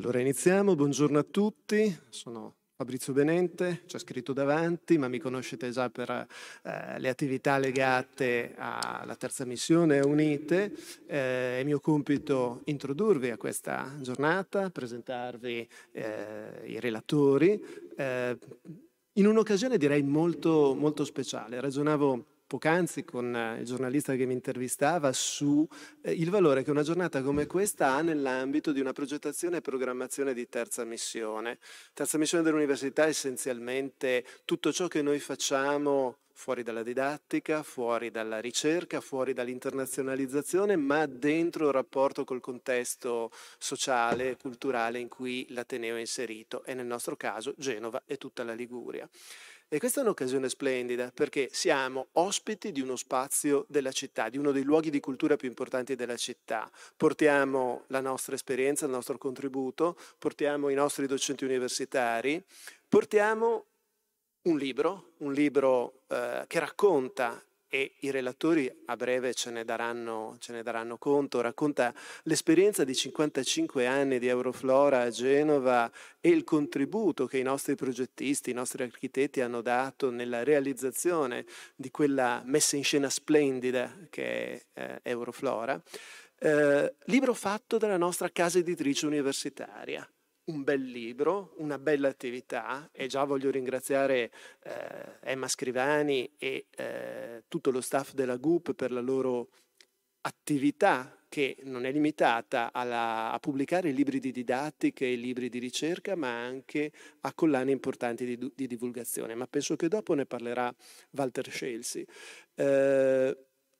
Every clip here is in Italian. Allora iniziamo, buongiorno a tutti, sono Fabrizio Benente, c'è scritto davanti, ma mi conoscete già per le attività legate alla terza missione Unite. È mio compito introdurvi a questa giornata, presentarvi i relatori, in un'occasione direi molto, molto speciale. Ragionavo poc'anzi con il giornalista che mi intervistava su il valore che una giornata come questa ha nell'ambito di una progettazione e programmazione di terza missione. Terza missione dell'università è essenzialmente tutto ciò che noi facciamo fuori dalla didattica, fuori dalla ricerca, fuori dall'internazionalizzazione, ma dentro il rapporto col contesto sociale e culturale in cui l'Ateneo è inserito, e nel nostro caso Genova e tutta la Liguria. E questa è un'occasione splendida, perché siamo ospiti di uno spazio della città, di uno dei luoghi di cultura più importanti della città. Portiamo la nostra esperienza, il nostro contributo, portiamo i nostri docenti universitari, portiamo un libro che racconta, e i relatori a breve ce ne daranno conto, racconta l'esperienza di 55 anni di Euroflora a Genova e il contributo che i nostri progettisti, i nostri architetti hanno dato nella realizzazione di quella messa in scena splendida che è Euroflora. Libro fatto dalla nostra casa editrice universitaria. Un bel libro, una bella attività, e già voglio ringraziare Emma Scrivani e tutto lo staff della GUP per la loro attività, che non è limitata a pubblicare libri di didattica e libri di ricerca, ma anche a collane importanti di divulgazione. Ma penso che dopo ne parlerà Walter Scelsi.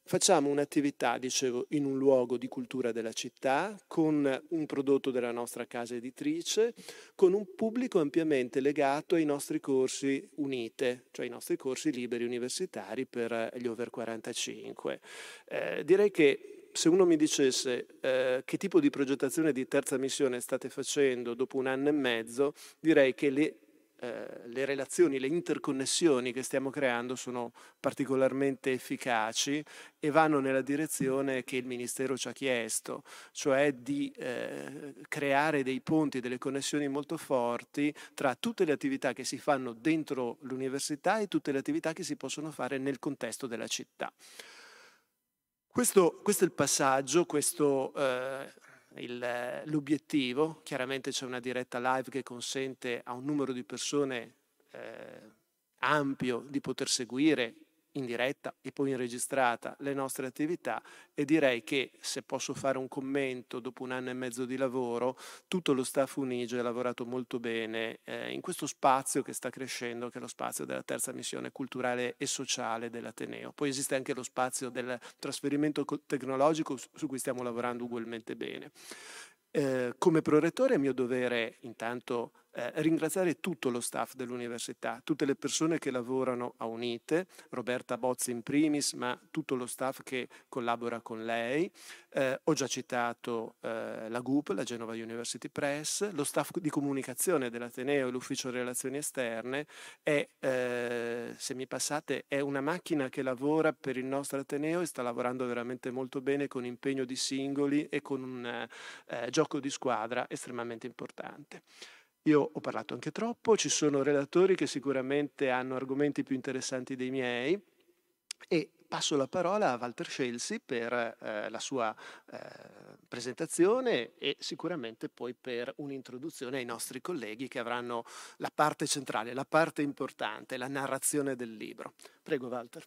Facciamo un'attività, dicevo, in un luogo di cultura della città, con un prodotto della nostra casa editrice, con un pubblico ampiamente legato ai nostri corsi Unite, cioè i nostri corsi liberi universitari per gli over 45. Direi che se uno mi dicesse che tipo di progettazione di terza missione state facendo dopo un anno e mezzo, direi che le relazioni, le interconnessioni che stiamo creando sono particolarmente efficaci e vanno nella direzione che il Ministero ci ha chiesto, cioè di creare dei ponti, delle connessioni molto forti tra tutte le attività che si fanno dentro l'università e tutte le attività che si possono fare nel contesto della città. Questo è il passaggio, questo l'obiettivo. Chiaramente c'è una diretta live che consente a un numero di persone ampio di poter seguire in diretta e poi in registrata le nostre attività, e direi che, se posso fare un commento dopo un anno e mezzo di lavoro, tutto lo staff Unige ha lavorato molto bene in questo spazio che sta crescendo, che è lo spazio della terza missione culturale e sociale dell'Ateneo. Poi esiste anche lo spazio del trasferimento tecnologico, su cui stiamo lavorando ugualmente bene. Come prorettore è mio dovere intanto ringraziare tutto lo staff dell'università, tutte le persone che lavorano a Unite, Roberta Bozzi in primis, ma tutto lo staff che collabora con lei. Ho già citato la GUP, la Genova University Press, lo staff di comunicazione dell'Ateneo e l'ufficio relazioni esterne. Se mi passate, è una macchina che lavora per il nostro Ateneo e sta lavorando veramente molto bene, con impegno di singoli e con un gioco di squadra estremamente importante. Io ho parlato anche troppo, ci sono relatori che sicuramente hanno argomenti più interessanti dei miei, e passo la parola a Walter Scelsi per la sua presentazione e sicuramente poi per un'introduzione ai nostri colleghi che avranno la parte centrale, la parte importante, la narrazione del libro. Prego Walter.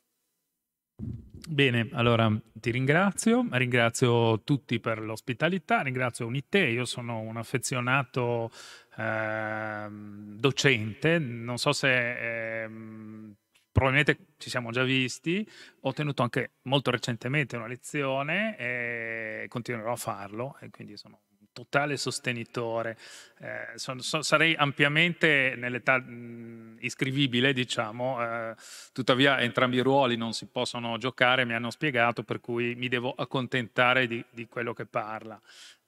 Bene, allora ti ringrazio tutti per l'ospitalità, ringrazio Unite. Io sono un affezionato docente, non so se probabilmente ci siamo già visti, ho tenuto anche molto recentemente una lezione e continuerò a farlo, e quindi sono un totale sostenitore. Sarei ampiamente nell'età iscrivibile, diciamo, tuttavia entrambi i ruoli non si possono giocare, mi hanno spiegato, per cui mi devo accontentare di quello che parla.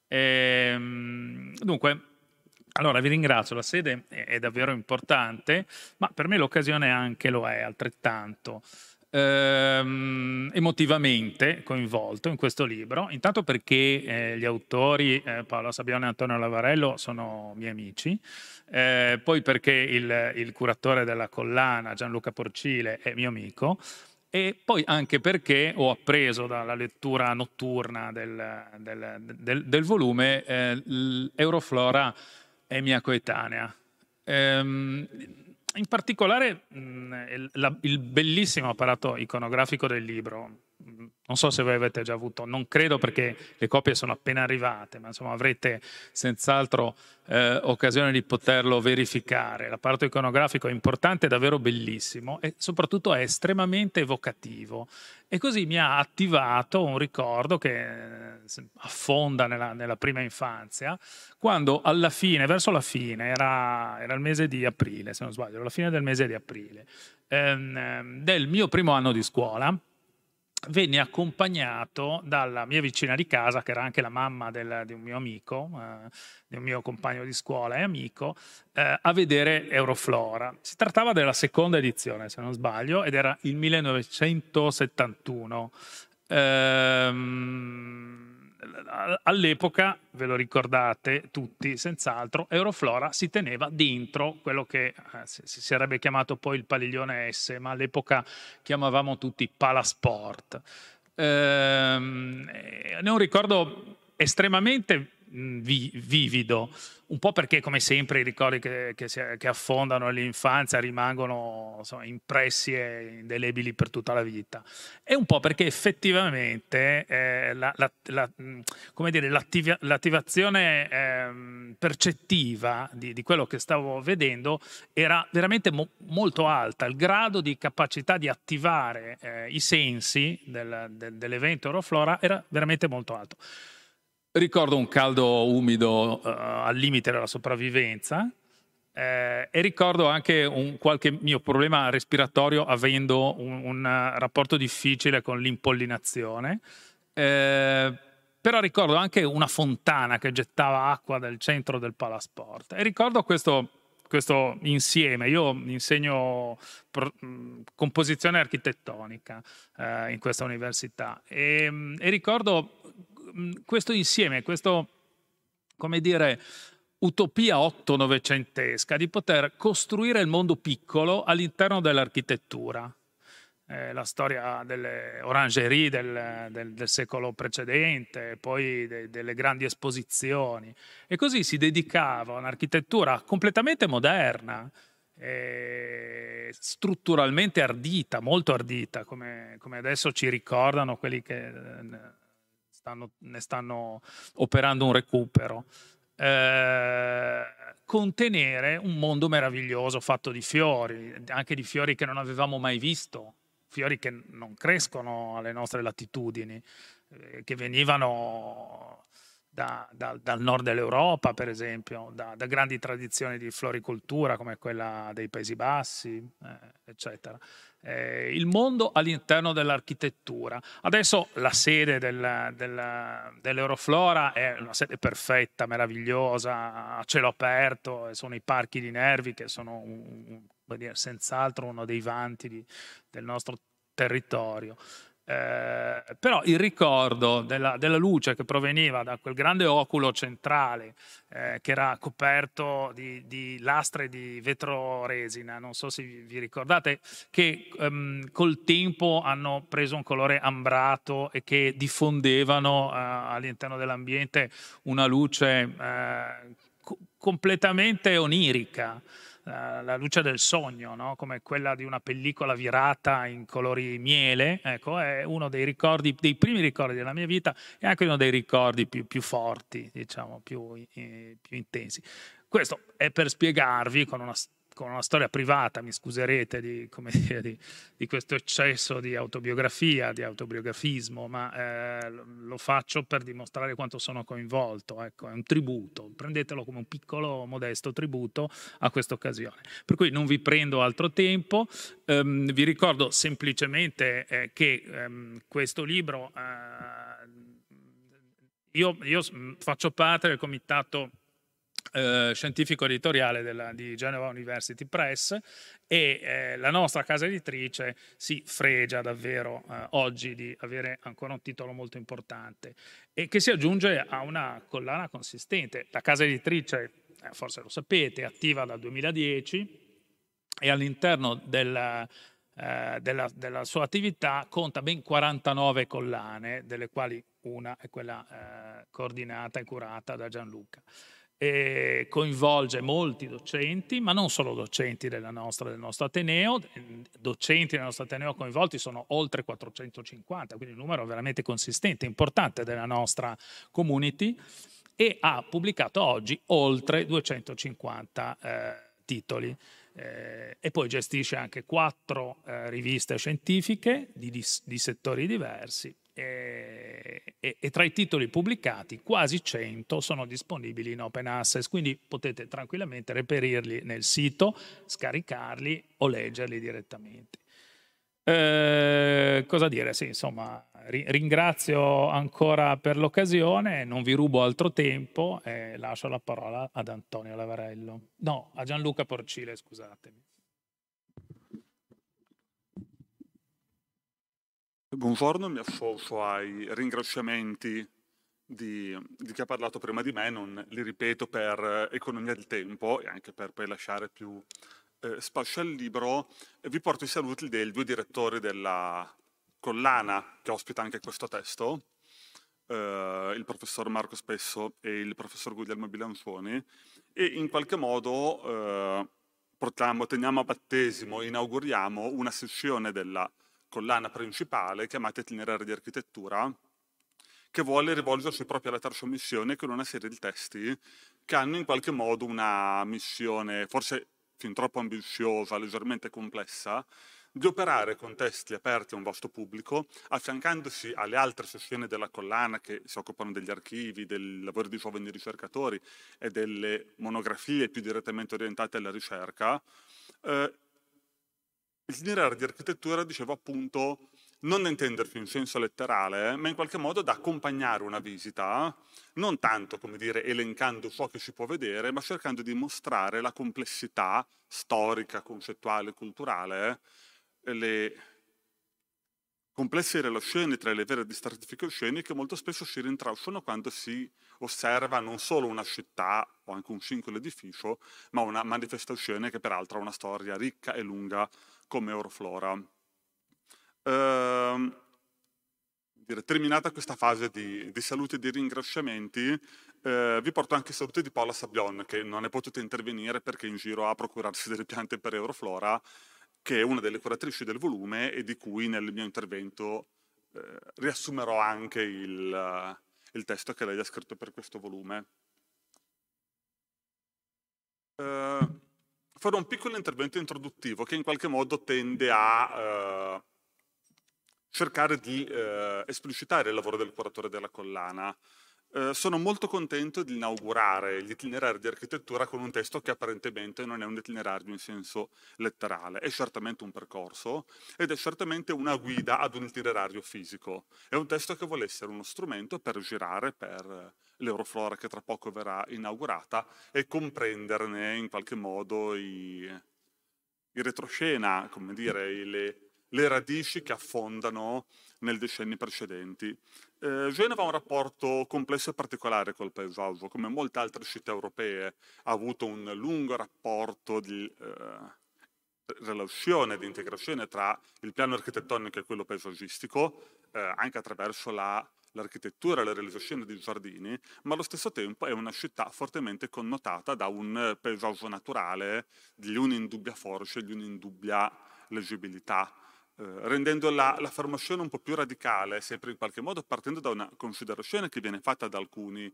Dunque, allora vi ringrazio, la sede è davvero importante, ma per me l'occasione anche lo è altrettanto. emotivamente coinvolto in questo libro, intanto perché gli autori Paola Sabbione e Antonio Lavarello sono miei amici, poi perché il curatore della collana Gianluca Porcile è mio amico, e poi anche perché ho appreso dalla lettura notturna del volume Euroflora è mia coetanea. In particolare il bellissimo apparato iconografico del libro, non so se voi avete già avuto, non credo perché le copie sono appena arrivate, ma insomma avrete senz'altro occasione di poterlo verificare. L'apparato iconografico è importante, è davvero bellissimo e soprattutto è estremamente evocativo, e così mi ha attivato un ricordo che affonda nella prima infanzia, quando alla fine, verso la fine, era il mese di aprile, se non sbaglio, alla fine del mese di aprile del mio primo anno di scuola, venne accompagnato dalla mia vicina di casa, che era anche la mamma di un mio amico, di un mio compagno di scuola e amico, a vedere Euroflora. Si trattava della seconda edizione, se non sbaglio, ed era il 1971. All'epoca, ve lo ricordate tutti senz'altro, Euroflora si teneva dentro quello che si sarebbe chiamato poi il Padiglione S, ma all'epoca chiamavamo tutti Palasport. È un ricordo estremamente vivido, un po' perché come sempre i ricordi che affondano nell'infanzia rimangono, insomma, impressi e indelebili per tutta la vita, e un po' perché effettivamente come dire, l'attivazione percettiva di quello che stavo vedendo era veramente molto alta. Il grado di capacità di attivare i sensi dell'evento Euroflora era veramente molto alto. Ricordo un caldo umido al limite della sopravvivenza, e ricordo anche qualche mio problema respiratorio, avendo un rapporto difficile con l'impollinazione, però ricordo anche una fontana che gettava acqua dal centro del Palasport, e ricordo questo insieme. Io insegno composizione architettonica in questa università, e ricordo questo insieme, questo, come dire, utopia 8-novecentesca di poter costruire il mondo piccolo all'interno dell'architettura. La storia delle orangerie del secolo precedente, poi delle grandi esposizioni, e così si dedicava a un'architettura completamente moderna, strutturalmente ardita, molto ardita, come adesso ci ricordano quelli che ne stanno operando un recupero, contenere un mondo meraviglioso fatto di fiori, anche di fiori che non avevamo mai visto, fiori che non crescono alle nostre latitudini, che venivano dal nord dell'Europa, per esempio, da grandi tradizioni di floricoltura come quella dei Paesi Bassi, eccetera. Il mondo all'interno dell'architettura. Adesso la sede dell'Euroflora è una sede perfetta, meravigliosa, a cielo aperto, e sono i Parchi di Nervi, che sono senz'altro uno dei vanti del nostro territorio. Però il ricordo della luce che proveniva da quel grande oculo centrale, che era coperto di lastre di vetroresina, non so se vi ricordate, che col tempo hanno preso un colore ambrato e che diffondevano all'interno dell'ambiente una luce completamente onirica, la luce del sogno, no? Come quella di una pellicola virata in colori miele. Ecco, è uno dei primi ricordi della mia vita, e anche uno dei ricordi più forti, diciamo, più intensi. Questo è per spiegarvi con una storia privata, mi scuserete di questo eccesso di autobiografia, di autobiografismo, ma lo faccio per dimostrare quanto sono coinvolto. Ecco, è un tributo, prendetelo come un piccolo modesto tributo a questa occasione. Per cui non vi prendo altro tempo, vi ricordo semplicemente che questo libro, io faccio parte del comitato scientifico editoriale di Genova University Press, e la nostra casa editrice si fregia davvero oggi di avere ancora un titolo molto importante e che si aggiunge a una collana consistente. La casa editrice, forse lo sapete, è attiva dal 2010 e all'interno della sua attività conta ben 49 collane, delle quali una è quella coordinata e curata da Gianluca. E coinvolge molti docenti, ma non solo docenti del nostro Ateneo. Docenti del nostro Ateneo coinvolti sono oltre 450, quindi un numero veramente consistente, importante della nostra community, e ha pubblicato oggi oltre 250 titoli. E poi gestisce anche 4 riviste scientifiche di settori diversi. E tra i titoli pubblicati quasi 100 sono disponibili in open access, quindi potete tranquillamente reperirli nel sito, scaricarli o leggerli direttamente. Cosa dire? Sì, insomma, ringrazio ancora per l'occasione, non vi rubo altro tempo e lascio la parola ad Antonio Lavarello. No, a Gianluca Porcile, scusatemi. Buongiorno, mi associo ai ringraziamenti di chi ha parlato prima di me, non li ripeto per economia del tempo e anche per poi lasciare più spazio al libro. Vi porto i saluti dei 2 direttori della collana che ospita anche questo testo, il professor Marco Spesso e il professor Guglielmo Bilanzoni, e in qualche modo teniamo a battesimo e inauguriamo una sessione della collana principale chiamata Itinerari di Architettura, che vuole rivolgersi proprio alla terza missione con una serie di testi che hanno in qualche modo una missione forse fin troppo ambiziosa, leggermente complessa, di operare con testi aperti a un vasto pubblico, affiancandosi alle altre sessioni della collana che si occupano degli archivi, del lavoro di giovani ricercatori e delle monografie più direttamente orientate alla ricerca. L'itinerare di architettura, dicevo appunto, non da intendersi in senso letterale, ma in qualche modo da accompagnare una visita, non tanto, come dire, elencando ciò che si può vedere, ma cercando di mostrare la complessità storica, concettuale, culturale, le complesse relazioni tra le vere stratificazioni che molto spesso si rintracciano quando si osserva non solo una città o anche un singolo edificio, ma una manifestazione che peraltro ha una storia ricca e lunga come Euroflora. Terminata questa fase di saluti e di ringraziamenti, vi porto anche i saluti di Paola Sabbion, che non è potuta intervenire perché in giro a procurarsi delle piante per Euroflora, che è una delle curatrici del volume e di cui nel mio intervento riassumerò anche il testo che lei ha scritto per questo volume. Farò un piccolo intervento introduttivo che in qualche modo tende a cercare di esplicitare il lavoro del curatore della collana. Sono molto contento di inaugurare gli itinerari di architettura con un testo che apparentemente non è un itinerario in senso letterale, è certamente un percorso ed è certamente una guida ad un itinerario fisico. È un testo che vuole essere uno strumento per girare per l'Euroflora che tra poco verrà inaugurata e comprenderne in qualche modo i retroscena, come dire, le radici che affondano nei decenni precedenti. Genova ha un rapporto complesso e particolare col paesaggio, come molte altre città europee. Ha avuto un lungo rapporto di relazione, di integrazione tra il piano architettonico e quello paesaggistico, anche attraverso l'architettura e la realizzazione di giardini, ma allo stesso tempo è una città fortemente connotata da un paesaggio naturale di un'indubbia forza e di un'indubbia leggibilità, rendendo l'affermazione un po' più radicale, sempre in qualche modo partendo da una considerazione che viene fatta da alcuni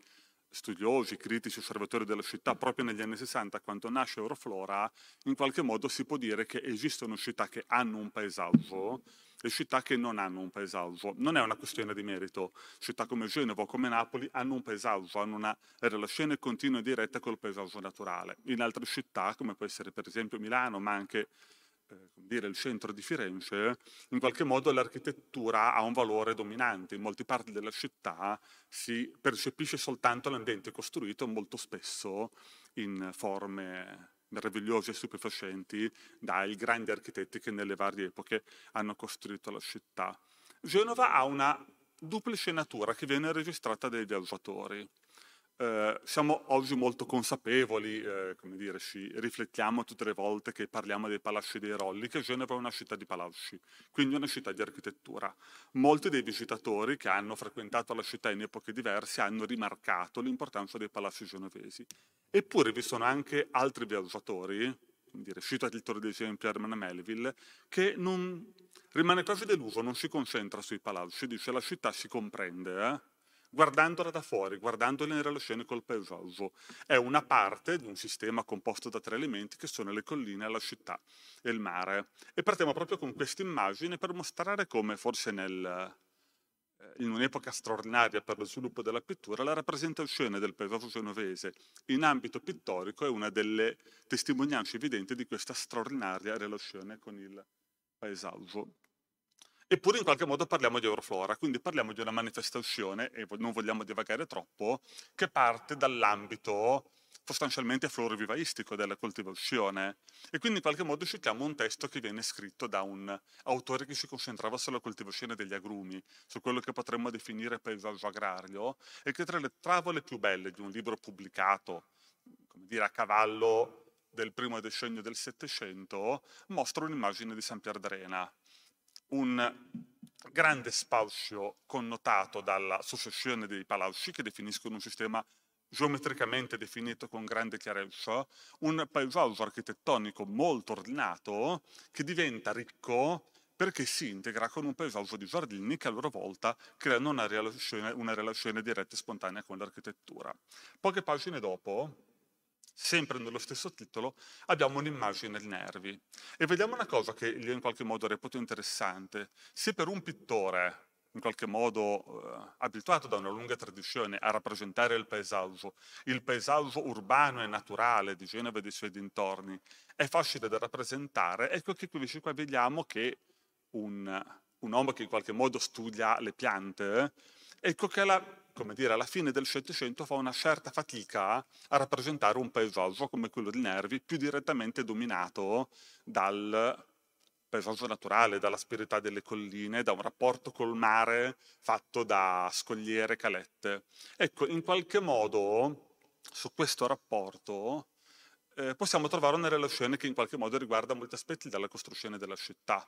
studiosi, critici, osservatori della città proprio negli anni 60, quando nasce Euroflora. In qualche modo si può dire che esistono città che hanno un paesaggio e città che non hanno un paesaggio. Non è una questione di merito. Città come Genova o come Napoli hanno un paesaggio, hanno una relazione continua e diretta col paesaggio naturale. In altre città, come può essere per esempio Milano, ma anche il centro di Firenze, in qualche modo l'architettura ha un valore dominante. In molte parti della città si percepisce soltanto l'ambiente costruito, molto spesso in forme meravigliose e stupefacenti dai grandi architetti che nelle varie epoche hanno costruito la città. Genova ha una duplice natura che viene registrata dai viaggiatori. Siamo oggi molto consapevoli, ci riflettiamo tutte le volte che parliamo dei Palazzi dei Rolli, che Genova è una città di palazzi, quindi una città di architettura. Molti dei visitatori che hanno frequentato la città in epoche diverse hanno rimarcato l'importanza dei palazzi genovesi. Eppure vi sono anche altri viaggiatori, cito il titolo di esempio Herman Melville, che rimane quasi deluso, non si concentra sui palazzi, dice la città si comprende, guardandola da fuori, guardandola in relazione col paesaggio. È una parte di un sistema composto da tre elementi che sono le colline, la città e il mare. E partiamo proprio con questa immagine per mostrare come forse in un'epoca straordinaria per lo sviluppo della pittura, la rappresentazione del paesaggio genovese in ambito pittorico è una delle testimonianze evidenti di questa straordinaria relazione con il paesaggio. Eppure in qualche modo parliamo di Euroflora, quindi parliamo di una manifestazione, e non vogliamo divagare troppo, che parte dall'ambito sostanzialmente florovivaistico della coltivazione. E quindi in qualche modo citiamo un testo che viene scritto da un autore che si concentrava sulla coltivazione degli agrumi, su quello che potremmo definire paesaggio agrario, e che tra le tavole più belle di un libro pubblicato, a cavallo del primo decennio del Settecento, mostra un'immagine di San Pierdrena. Un grande spazio connotato dalla successione dei palazzi che definiscono un sistema geometricamente definito con grande chiarezza, un paesaggio architettonico molto ordinato che diventa ricco perché si integra con un paesaggio di giardini che a loro volta creano una relazione diretta e spontanea con l'architettura. Poche pagine dopo, sempre nello stesso titolo, abbiamo un'immagine di Nervi. E vediamo una cosa che io in qualche modo reputo interessante. Se per un pittore, in qualche modo abituato da una lunga tradizione a rappresentare il paesaggio urbano e naturale di Genova e dei suoi dintorni, è facile da rappresentare, ecco che qui invece vediamo che un uomo che in qualche modo studia le piante, ecco che alla fine del Settecento fa una certa fatica a rappresentare un paesaggio come quello di Nervi, più direttamente dominato dal paesaggio naturale, dall'asperità delle colline, da un rapporto col mare fatto da scogliere e calette. Ecco, in qualche modo, su questo rapporto, possiamo trovare una relazione che in qualche modo riguarda molti aspetti della costruzione della città.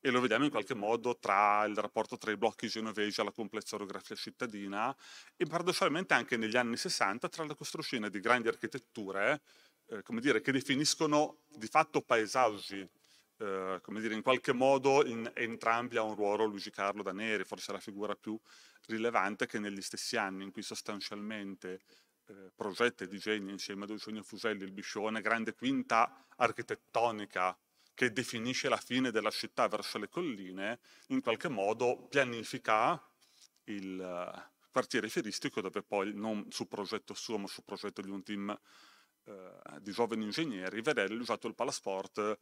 E lo vediamo in qualche modo tra il rapporto tra i blocchi genovesi alla complessa orografia cittadina e paradossalmente anche negli anni 60 tra la costruzione di grandi architetture che definiscono di fatto paesaggi, in qualche modo in entrambi ha un ruolo Luigi Carlo da Neri, forse la figura più rilevante, che negli stessi anni in cui sostanzialmente progetta e disegna insieme ad Eugenio Fuselli il Biscione, grande quinta architettonica che definisce la fine della città verso le colline, in qualche modo pianifica il quartiere fieristico, dove poi, non su progetto suo, ma su progetto di un team di giovani ingegneri, Verelli ha usato il Palasport,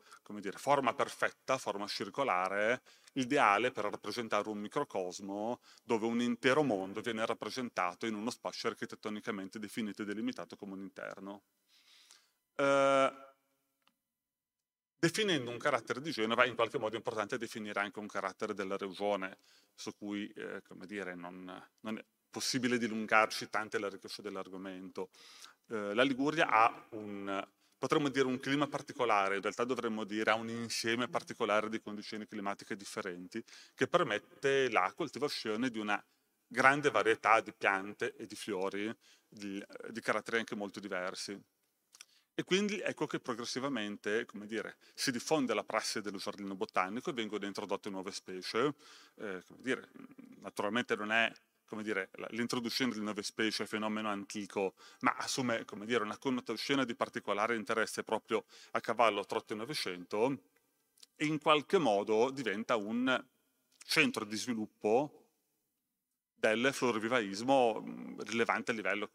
forma perfetta, forma circolare, ideale per rappresentare un microcosmo dove un intero mondo viene rappresentato in uno spazio architettonicamente definito e delimitato come un interno. Definendo un carattere di Genova, in qualche modo è importante definire anche un carattere della regione, su cui non è possibile dilungarci tanto la ricchezza dell'argomento. La Liguria ha potremmo dire un clima particolare, in realtà dovremmo dire ha un insieme particolare di condizioni climatiche differenti, che permette la coltivazione di una grande varietà di piante e di fiori di caratteri anche molto diversi. E quindi ecco che progressivamente, si diffonde la prassi dello giardino botanico e vengono introdotte nuove specie. Naturalmente non è, l'introduzione di nuove specie è un fenomeno antico, ma assume, una connotazione di particolare interesse proprio a cavallo tra Ottocento e Novecento, e in qualche modo diventa un centro di sviluppo del florovivaismo rilevante a livello,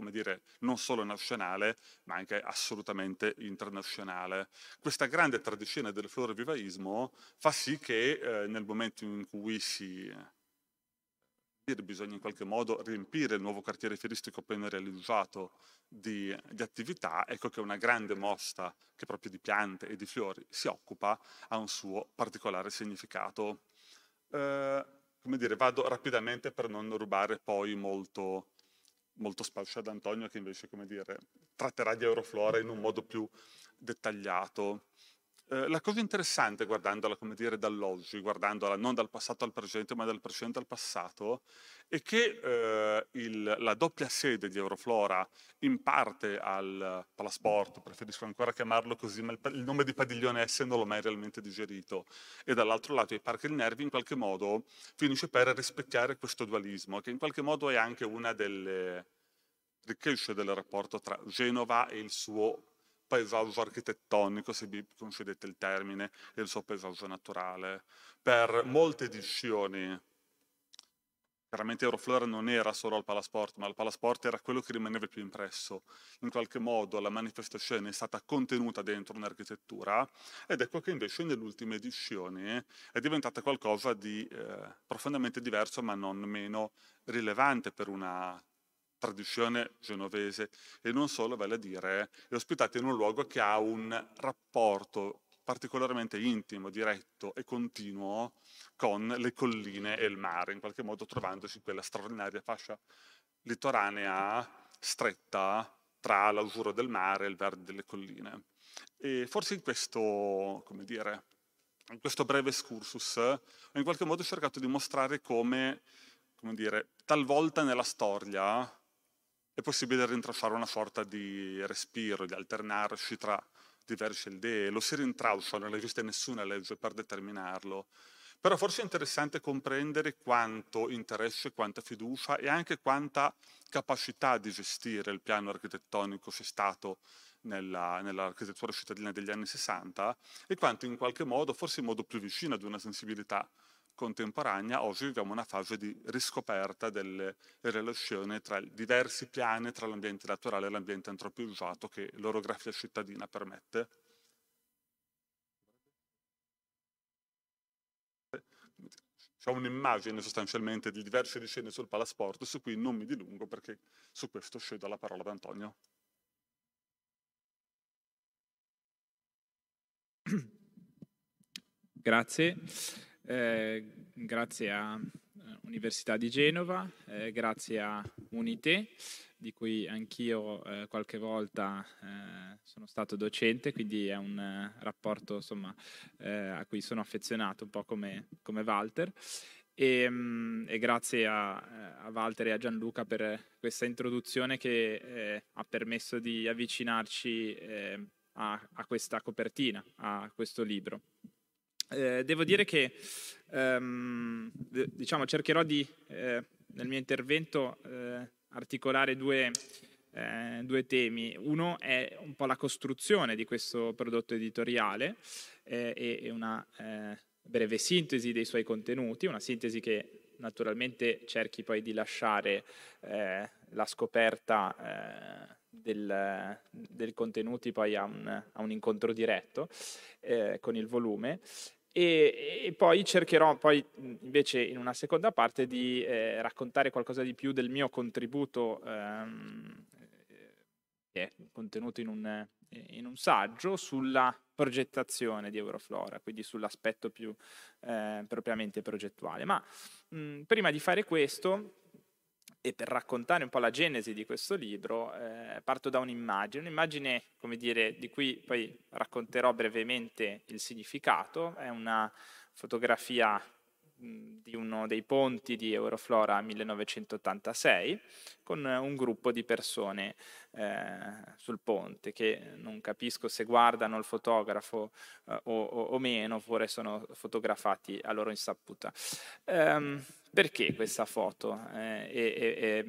non solo nazionale, ma anche assolutamente internazionale. Questa grande tradizione del florovivaismo fa sì che nel momento in cui si bisogna in qualche modo riempire il nuovo quartiere fieristico appena realizzato di attività, ecco che una grande mostra che proprio di piante e di fiori si occupa ha un suo particolare significato. Come dire, vado rapidamente per non rubare poi molto spazio ad Antonio, che invece, come dire, tratterà di Euroflora in un modo più dettagliato. La cosa interessante, guardandola, come dire, dall'oggi, guardandola non dal passato al presente, ma dal presente al passato, è che la doppia sede di Euroflora, in parte al Palasport, preferisco ancora chiamarlo così, ma il nome di Padiglione S non l'ho mai realmente digerito, e dall'altro lato ai Parchi di Nervi, in qualche modo finisce per rispecchiare questo dualismo, che in qualche modo è anche una delle ricchezze del rapporto tra Genova e il suo paesaggio architettonico, se vi concedete il termine, e il suo paesaggio naturale. Per molte edizioni, chiaramente Euroflora non era solo al Palasport, ma il Palasport era quello che rimaneva più impresso. In qualche modo la manifestazione è stata contenuta dentro un'architettura, ed ecco che invece nell'ultima edizione è diventata qualcosa di profondamente diverso, ma non meno rilevante per una tradizione genovese, e non solo, vale a dire, è ospitata in un luogo che ha un rapporto particolarmente intimo, diretto e continuo con le colline e il mare, in qualche modo trovandosi in quella straordinaria fascia litoranea stretta tra l'azzurro del mare e il verde delle colline. E forse in questo, come dire, in questo breve excursus ho in qualche modo cercato di mostrare come dire, talvolta nella storia è possibile rintracciare una sorta di respiro, di alternarsi tra diverse idee, lo si rintraccia, non esiste nessuna legge per determinarlo, però forse è interessante comprendere quanto interesse, quanta fiducia e anche quanta capacità di gestire il piano architettonico c'è stato nell'architettura cittadina degli anni 60, e quanto in qualche modo, forse in modo più vicino ad una sensibilità contemporanea, oggi viviamo una fase di riscoperta delle relazioni tra diversi piani, tra l'ambiente naturale e l'ambiente antropizzato che l'orografia cittadina permette. C'è un'immagine sostanzialmente di diverse scene sul Palasport, su cui non mi dilungo perché su questo cedo la parola ad Antonio. Grazie. Grazie a Università di Genova, grazie a Unite, di cui anch'io qualche volta sono stato docente, quindi è un rapporto, insomma, a cui sono affezionato, un po' come Walter, e grazie a Walter e a Gianluca per questa introduzione che ha permesso di avvicinarci a questa copertina, a questo libro. Devo dire che diciamo, cercherò di, nel mio intervento, articolare due temi. Uno è un po' la costruzione di questo prodotto editoriale e una breve sintesi dei suoi contenuti, una sintesi che naturalmente cerchi poi di lasciare la scoperta del contenuti poi a un incontro diretto con il volume. E poi cercherò poi invece in una seconda parte di raccontare qualcosa di più del mio contributo che è contenuto in un saggio sulla progettazione di Euroflora, quindi sull'aspetto più propriamente progettuale. Ma prima di fare questo, e per raccontare un po' la genesi di questo libro, parto da un'immagine, come dire, di cui poi racconterò brevemente il significato. È una fotografia di uno dei ponti di Euroflora 1986 con un gruppo di persone sul ponte, che non capisco se guardano il fotografo o meno, oppure sono fotografati a loro insaputa. Perché questa foto? Perché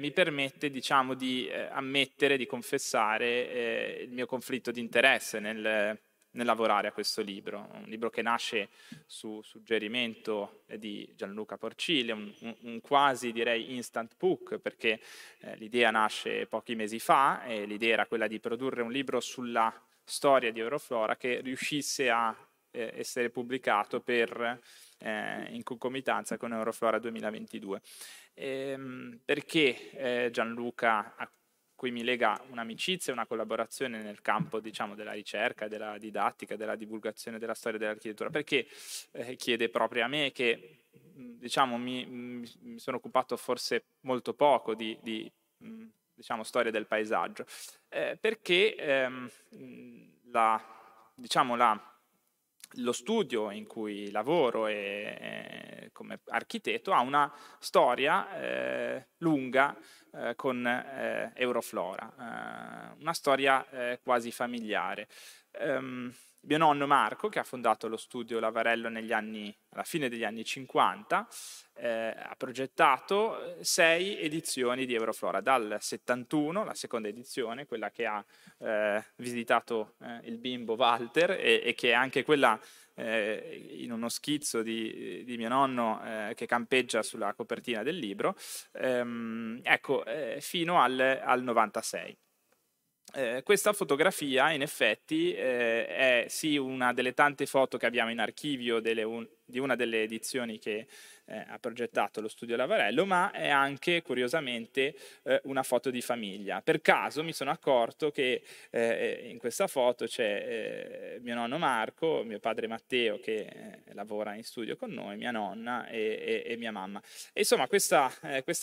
mi permette, diciamo, di ammettere, di confessare il mio conflitto di interesse nel lavorare a questo libro, un libro che nasce su suggerimento di Gianluca Porcile, un quasi, direi, instant book, perché l'idea nasce pochi mesi fa, e l'idea era quella di produrre un libro sulla storia di Euroflora che riuscisse a essere pubblicato per in concomitanza con Euroflora 2022. Perché Gianluca, a cui mi lega un'amicizia e una collaborazione nel campo, diciamo, della ricerca, della didattica, della divulgazione della storia dell'architettura, perché chiede proprio a me, che diciamo mi sono occupato forse molto poco di diciamo, storia del paesaggio, perché lo studio in cui lavoro come architetto ha una storia lunga con Euroflora, una storia quasi familiare. Mio nonno Marco, che ha fondato lo studio Lavarello alla fine degli anni 50, ha progettato 6 edizioni di Euroflora, dal 71, la seconda edizione, quella che ha visitato il bimbo Walter e che è anche quella in uno schizzo di mio nonno che campeggia sulla copertina del libro, fino al 96. Questa fotografia in effetti è sì una delle tante foto che abbiamo in archivio di una delle edizioni che ha progettato lo studio Lavarello, ma è anche curiosamente una foto di famiglia. Per caso mi sono accorto che in questa foto c'è mio nonno Marco, mio padre Matteo che lavora in studio con noi, mia nonna e mia mamma. E, insomma, questa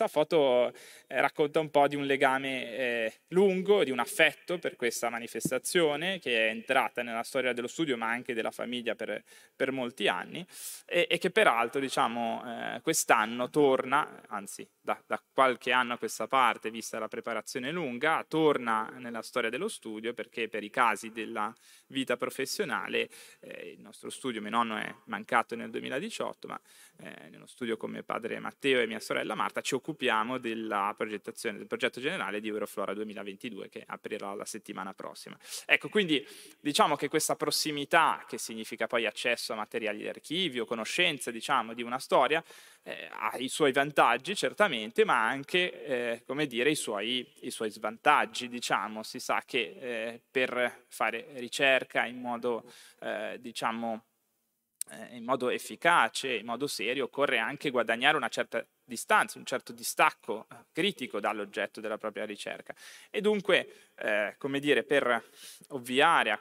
foto racconta un po' di un legame lungo, di un affetto per questa manifestazione che è entrata nella storia dello studio ma anche della famiglia per molti anni e che peraltro, diciamo, quest'anno torna, anzi da qualche anno a questa parte, vista la preparazione lunga, torna nella storia dello studio, perché per i casi della vita professionale il nostro studio, mio nonno è mancato nel 2018, ma nello studio con mio padre Matteo e mia sorella Marta ci occupiamo della progettazione del progetto generale di Euroflora 2022 che aprirà la settimana prossima. Ecco, quindi diciamo che questa prossimità, che significa poi accesso a materiali di archivio, conoscenza, diciamo, di una storia, ha i suoi vantaggi certamente, ma anche come dire, i suoi svantaggi, diciamo. Si sa che per fare ricerca in modo in modo efficace, in modo serio, occorre anche guadagnare una certa distanza, un certo distacco critico dall'oggetto della propria ricerca. E dunque, come dire, per ovviare a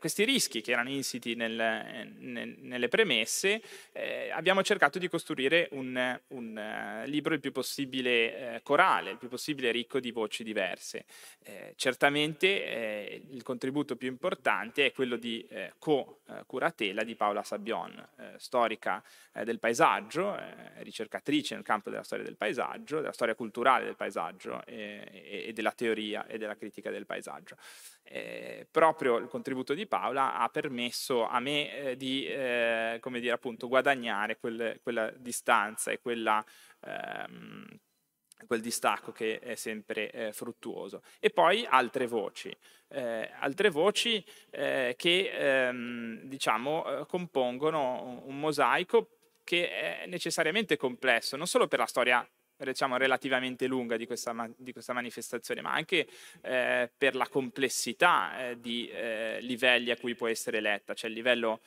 questi rischi che erano insiti nelle premesse, abbiamo cercato di costruire un libro il più possibile corale, il più possibile ricco di voci diverse. Certamente il contributo più importante è quello di co-curatela di Paola Sabbion, storica del paesaggio, ricercatrice nel campo della storia del paesaggio, della storia culturale del paesaggio e della teoria e della critica del paesaggio. Proprio il contributo di Paola ha permesso a me come dire, appunto, guadagnare quella distanza e quel distacco che è sempre fruttuoso. E poi altre voci che diciamo compongono un mosaico che è necessariamente complesso, non solo per la storia, diciamo, relativamente lunga di questa manifestazione, ma anche per la complessità di livelli a cui può essere letta. C'è il livello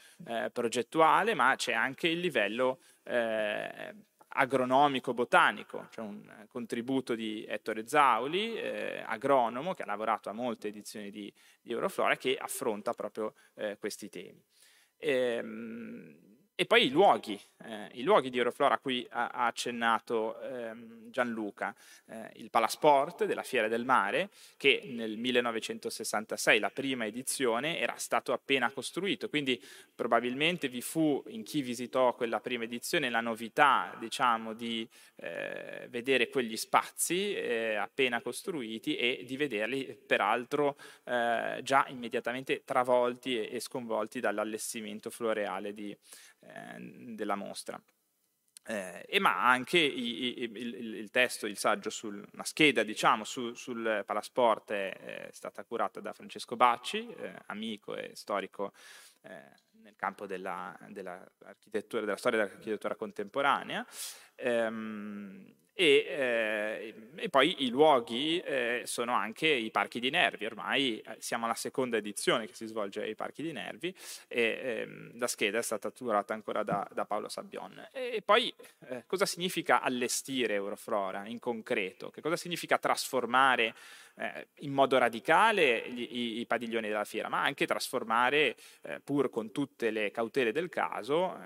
progettuale, ma c'è anche il livello agronomico-botanico. C'è un contributo di Ettore Zauli, agronomo, che ha lavorato a molte edizioni di Euroflora, che affronta proprio questi temi. E poi i luoghi di Euroflora a cui ha accennato Gianluca, il Palasport della Fiera del Mare, che nel 1966, la prima edizione, era stato appena costruito, quindi probabilmente vi fu in chi visitò quella prima edizione la novità, diciamo, di vedere quegli spazi appena costruiti e di vederli peraltro già immediatamente travolti e sconvolti dall'allestimento floreale della mostra. Ma anche il testo, il saggio, una scheda, diciamo, sul Palasport è stata curata da Francesco Bacci, amico e storico nel campo dell'architettura, della storia dell'architettura contemporanea, E poi i luoghi sono anche i Parchi di Nervi, ormai siamo alla seconda edizione che si svolge ai Parchi di Nervi e la scheda è stata curata ancora da Paolo Sabion. E poi cosa significa allestire Euroflora in concreto? Che cosa significa trasformare in modo radicale i padiglioni della fiera, ma anche trasformare, pur con tutte le cautele del caso,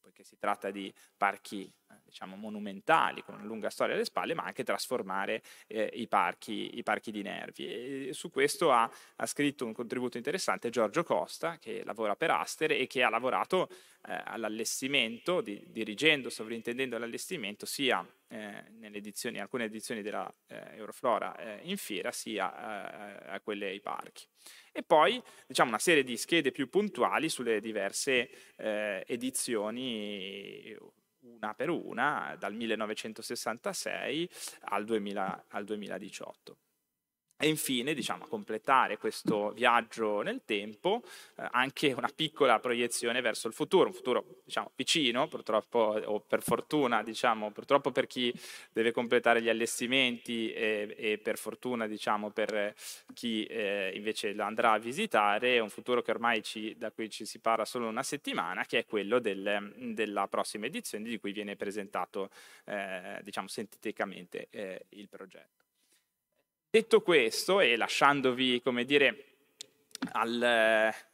poiché si tratta di parchi diciamo monumentali con una lunga storia alle spalle, ma anche trasformare i parchi di Nervi. E su questo ha scritto un contributo interessante Giorgio Costa, che lavora per Aster e che ha lavorato all'allestimento, dirigendo, sovrintendendo l'allestimento sia in alcune edizioni della Euroflora in fiera, sia a quelle ai parchi. E poi diciamo una serie di schede più puntuali sulle diverse edizioni, una per una, dal 1966 al 2018. E infine, diciamo, a completare questo viaggio nel tempo, anche una piccola proiezione verso il futuro, un futuro diciamo vicino, purtroppo, o per fortuna, diciamo, purtroppo per chi deve completare gli allestimenti e per fortuna, diciamo, per chi invece lo andrà a visitare, è un futuro che ormai da cui ci si parla solo una settimana, che è quello della prossima edizione, di cui viene presentato diciamo sinteticamente il progetto. Detto questo, e lasciandovi, come dire,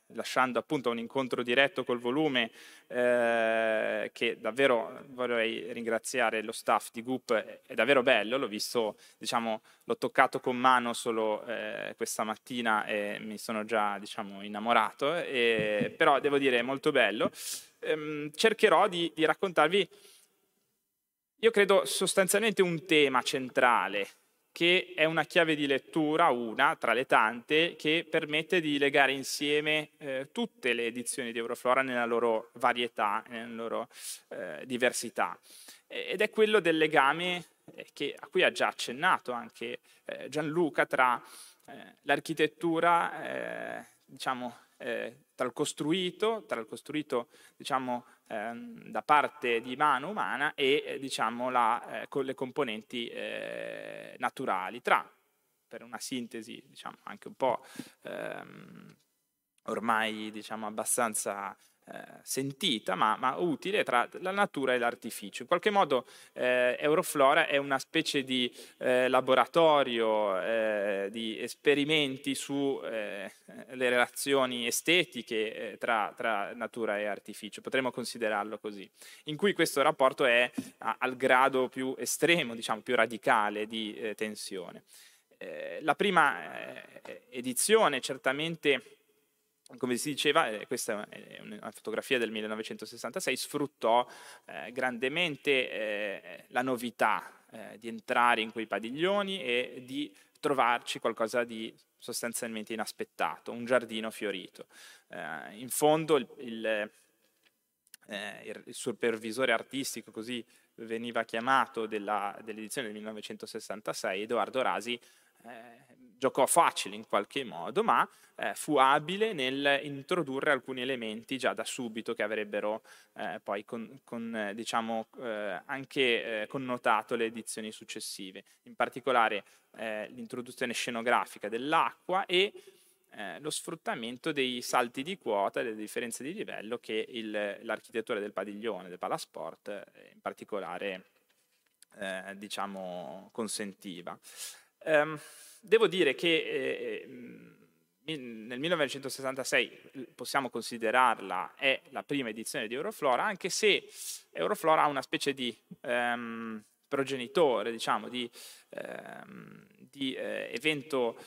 lasciando appunto un incontro diretto col volume, che davvero vorrei ringraziare lo staff di GUP, è davvero bello, l'ho visto, diciamo, l'ho toccato con mano solo questa mattina e mi sono già, diciamo, innamorato, però devo dire è molto bello. Cercherò di raccontarvi, io credo, sostanzialmente un tema centrale, che è una chiave di lettura, una tra le tante, che permette di legare insieme tutte le edizioni di Euroflora nella loro varietà, nella loro diversità. Ed è quello del legame a cui ha già accennato anche Gianluca tra l'architettura, diciamo, tra il costruito diciamo, da parte di mano umana e diciamo, con le componenti naturali, per una sintesi diciamo, anche un po' ormai diciamo, abbastanza sentita ma utile tra la natura e l'artificio. In qualche modo Euroflora è una specie di laboratorio di esperimenti sulle relazioni estetiche tra natura e artificio, potremmo considerarlo così, in cui questo rapporto è al grado più estremo, diciamo più radicale di tensione. La prima edizione certamente, come si diceva, questa è una fotografia del 1966, sfruttò grandemente la novità di entrare in quei padiglioni e di trovarci qualcosa di sostanzialmente inaspettato, un giardino fiorito. In fondo il supervisore artistico, così veniva chiamato, dell'edizione del 1966, Edoardo Rasi, giocò facile in qualche modo, ma fu abile nel introdurre alcuni elementi già da subito che avrebbero poi diciamo, anche connotato le edizioni successive. In particolare l'introduzione scenografica dell'acqua e lo sfruttamento dei salti di quota e delle differenze di livello che l'architettura del padiglione, del Palasport, in particolare diciamo, consentiva. Devo dire che nel 1966 possiamo considerarla è la prima edizione di Euroflora, anche se Euroflora ha una specie di progenitore, diciamo, di evento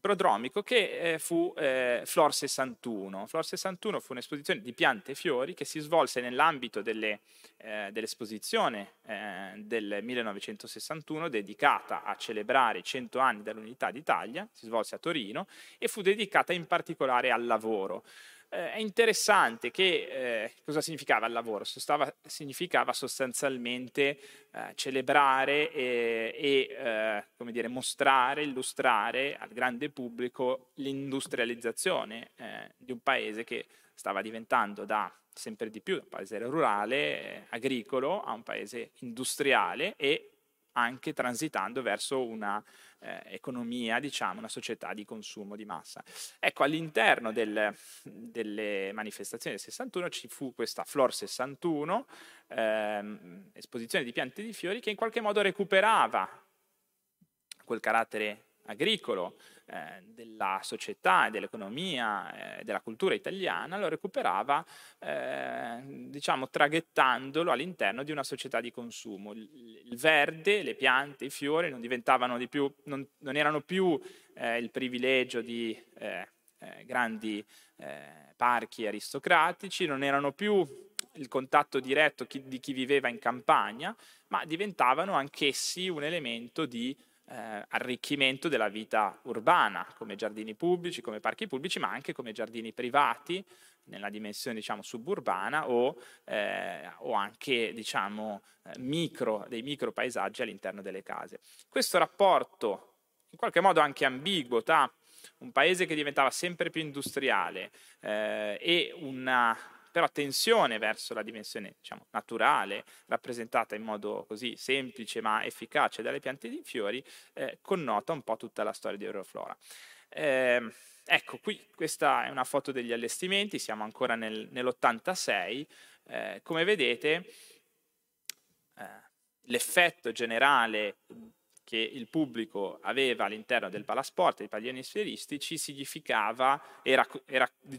prodromico che fu Flor 61. Flor 61 fu un'esposizione di piante e fiori che si svolse nell'ambito dell'esposizione del 1961 dedicata a celebrare i 100 anni dell'Unità d'Italia, si svolse a Torino e fu dedicata in particolare al lavoro. È interessante che cosa significava il lavoro? Significava sostanzialmente celebrare come dire, mostrare, illustrare al grande pubblico l'industrializzazione di un paese che stava diventando sempre di più un paese rurale, agricolo, a un paese industriale e anche transitando verso una economia, diciamo, una società di consumo di massa. Ecco, all'interno delle manifestazioni del 61 ci fu questa Flor 61, esposizione di piante e di fiori, che in qualche modo recuperava quel carattere agricolo della società, dell'economia, della cultura italiana, lo recuperava diciamo traghettandolo all'interno di una società di consumo. Il verde, le piante, i fiori non diventavano di più, non erano più il privilegio di grandi parchi aristocratici, non erano più il contatto diretto di chi viveva in campagna, ma diventavano anch'essi un elemento di arricchimento della vita urbana, come giardini pubblici, come parchi pubblici, ma anche come giardini privati nella dimensione, diciamo, suburbana o anche, diciamo, dei micro paesaggi all'interno delle case. Questo rapporto, in qualche modo anche ambiguo, tra un paese che diventava sempre più industriale e una però attenzione verso la dimensione, diciamo, naturale, rappresentata in modo così semplice ma efficace dalle piante di fiori, connota un po' tutta la storia di Euroflora. Ecco, qui questa è una foto degli allestimenti, siamo ancora nell'86, come vedete l'effetto generale che il pubblico aveva all'interno del Palasport, dei padiglioni sfieristici, significava, era il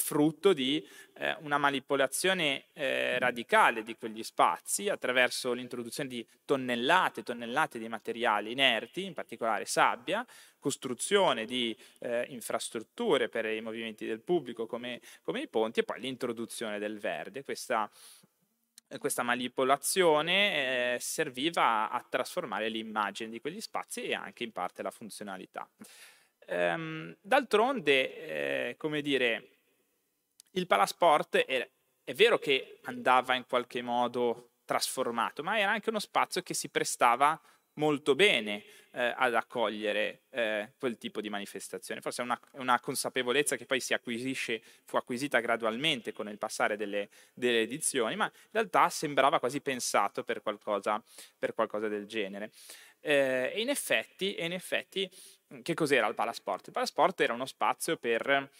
frutto di una manipolazione radicale di quegli spazi attraverso l'introduzione di tonnellate e tonnellate di materiali inerti, in particolare sabbia, costruzione di infrastrutture per i movimenti del pubblico come i ponti e poi l'introduzione del verde. Questa manipolazione serviva a trasformare l'immagine di quegli spazi e anche in parte la funzionalità. D'altronde, come dire, il Palasport è vero che andava in qualche modo trasformato, ma era anche uno spazio che si prestava molto bene ad accogliere quel tipo di manifestazione. Forse è una consapevolezza che poi fu acquisita gradualmente con il passare delle edizioni, ma in realtà sembrava quasi pensato per qualcosa del genere. E in effetti, che cos'era il Palasport? Il Palasport era uno spazio per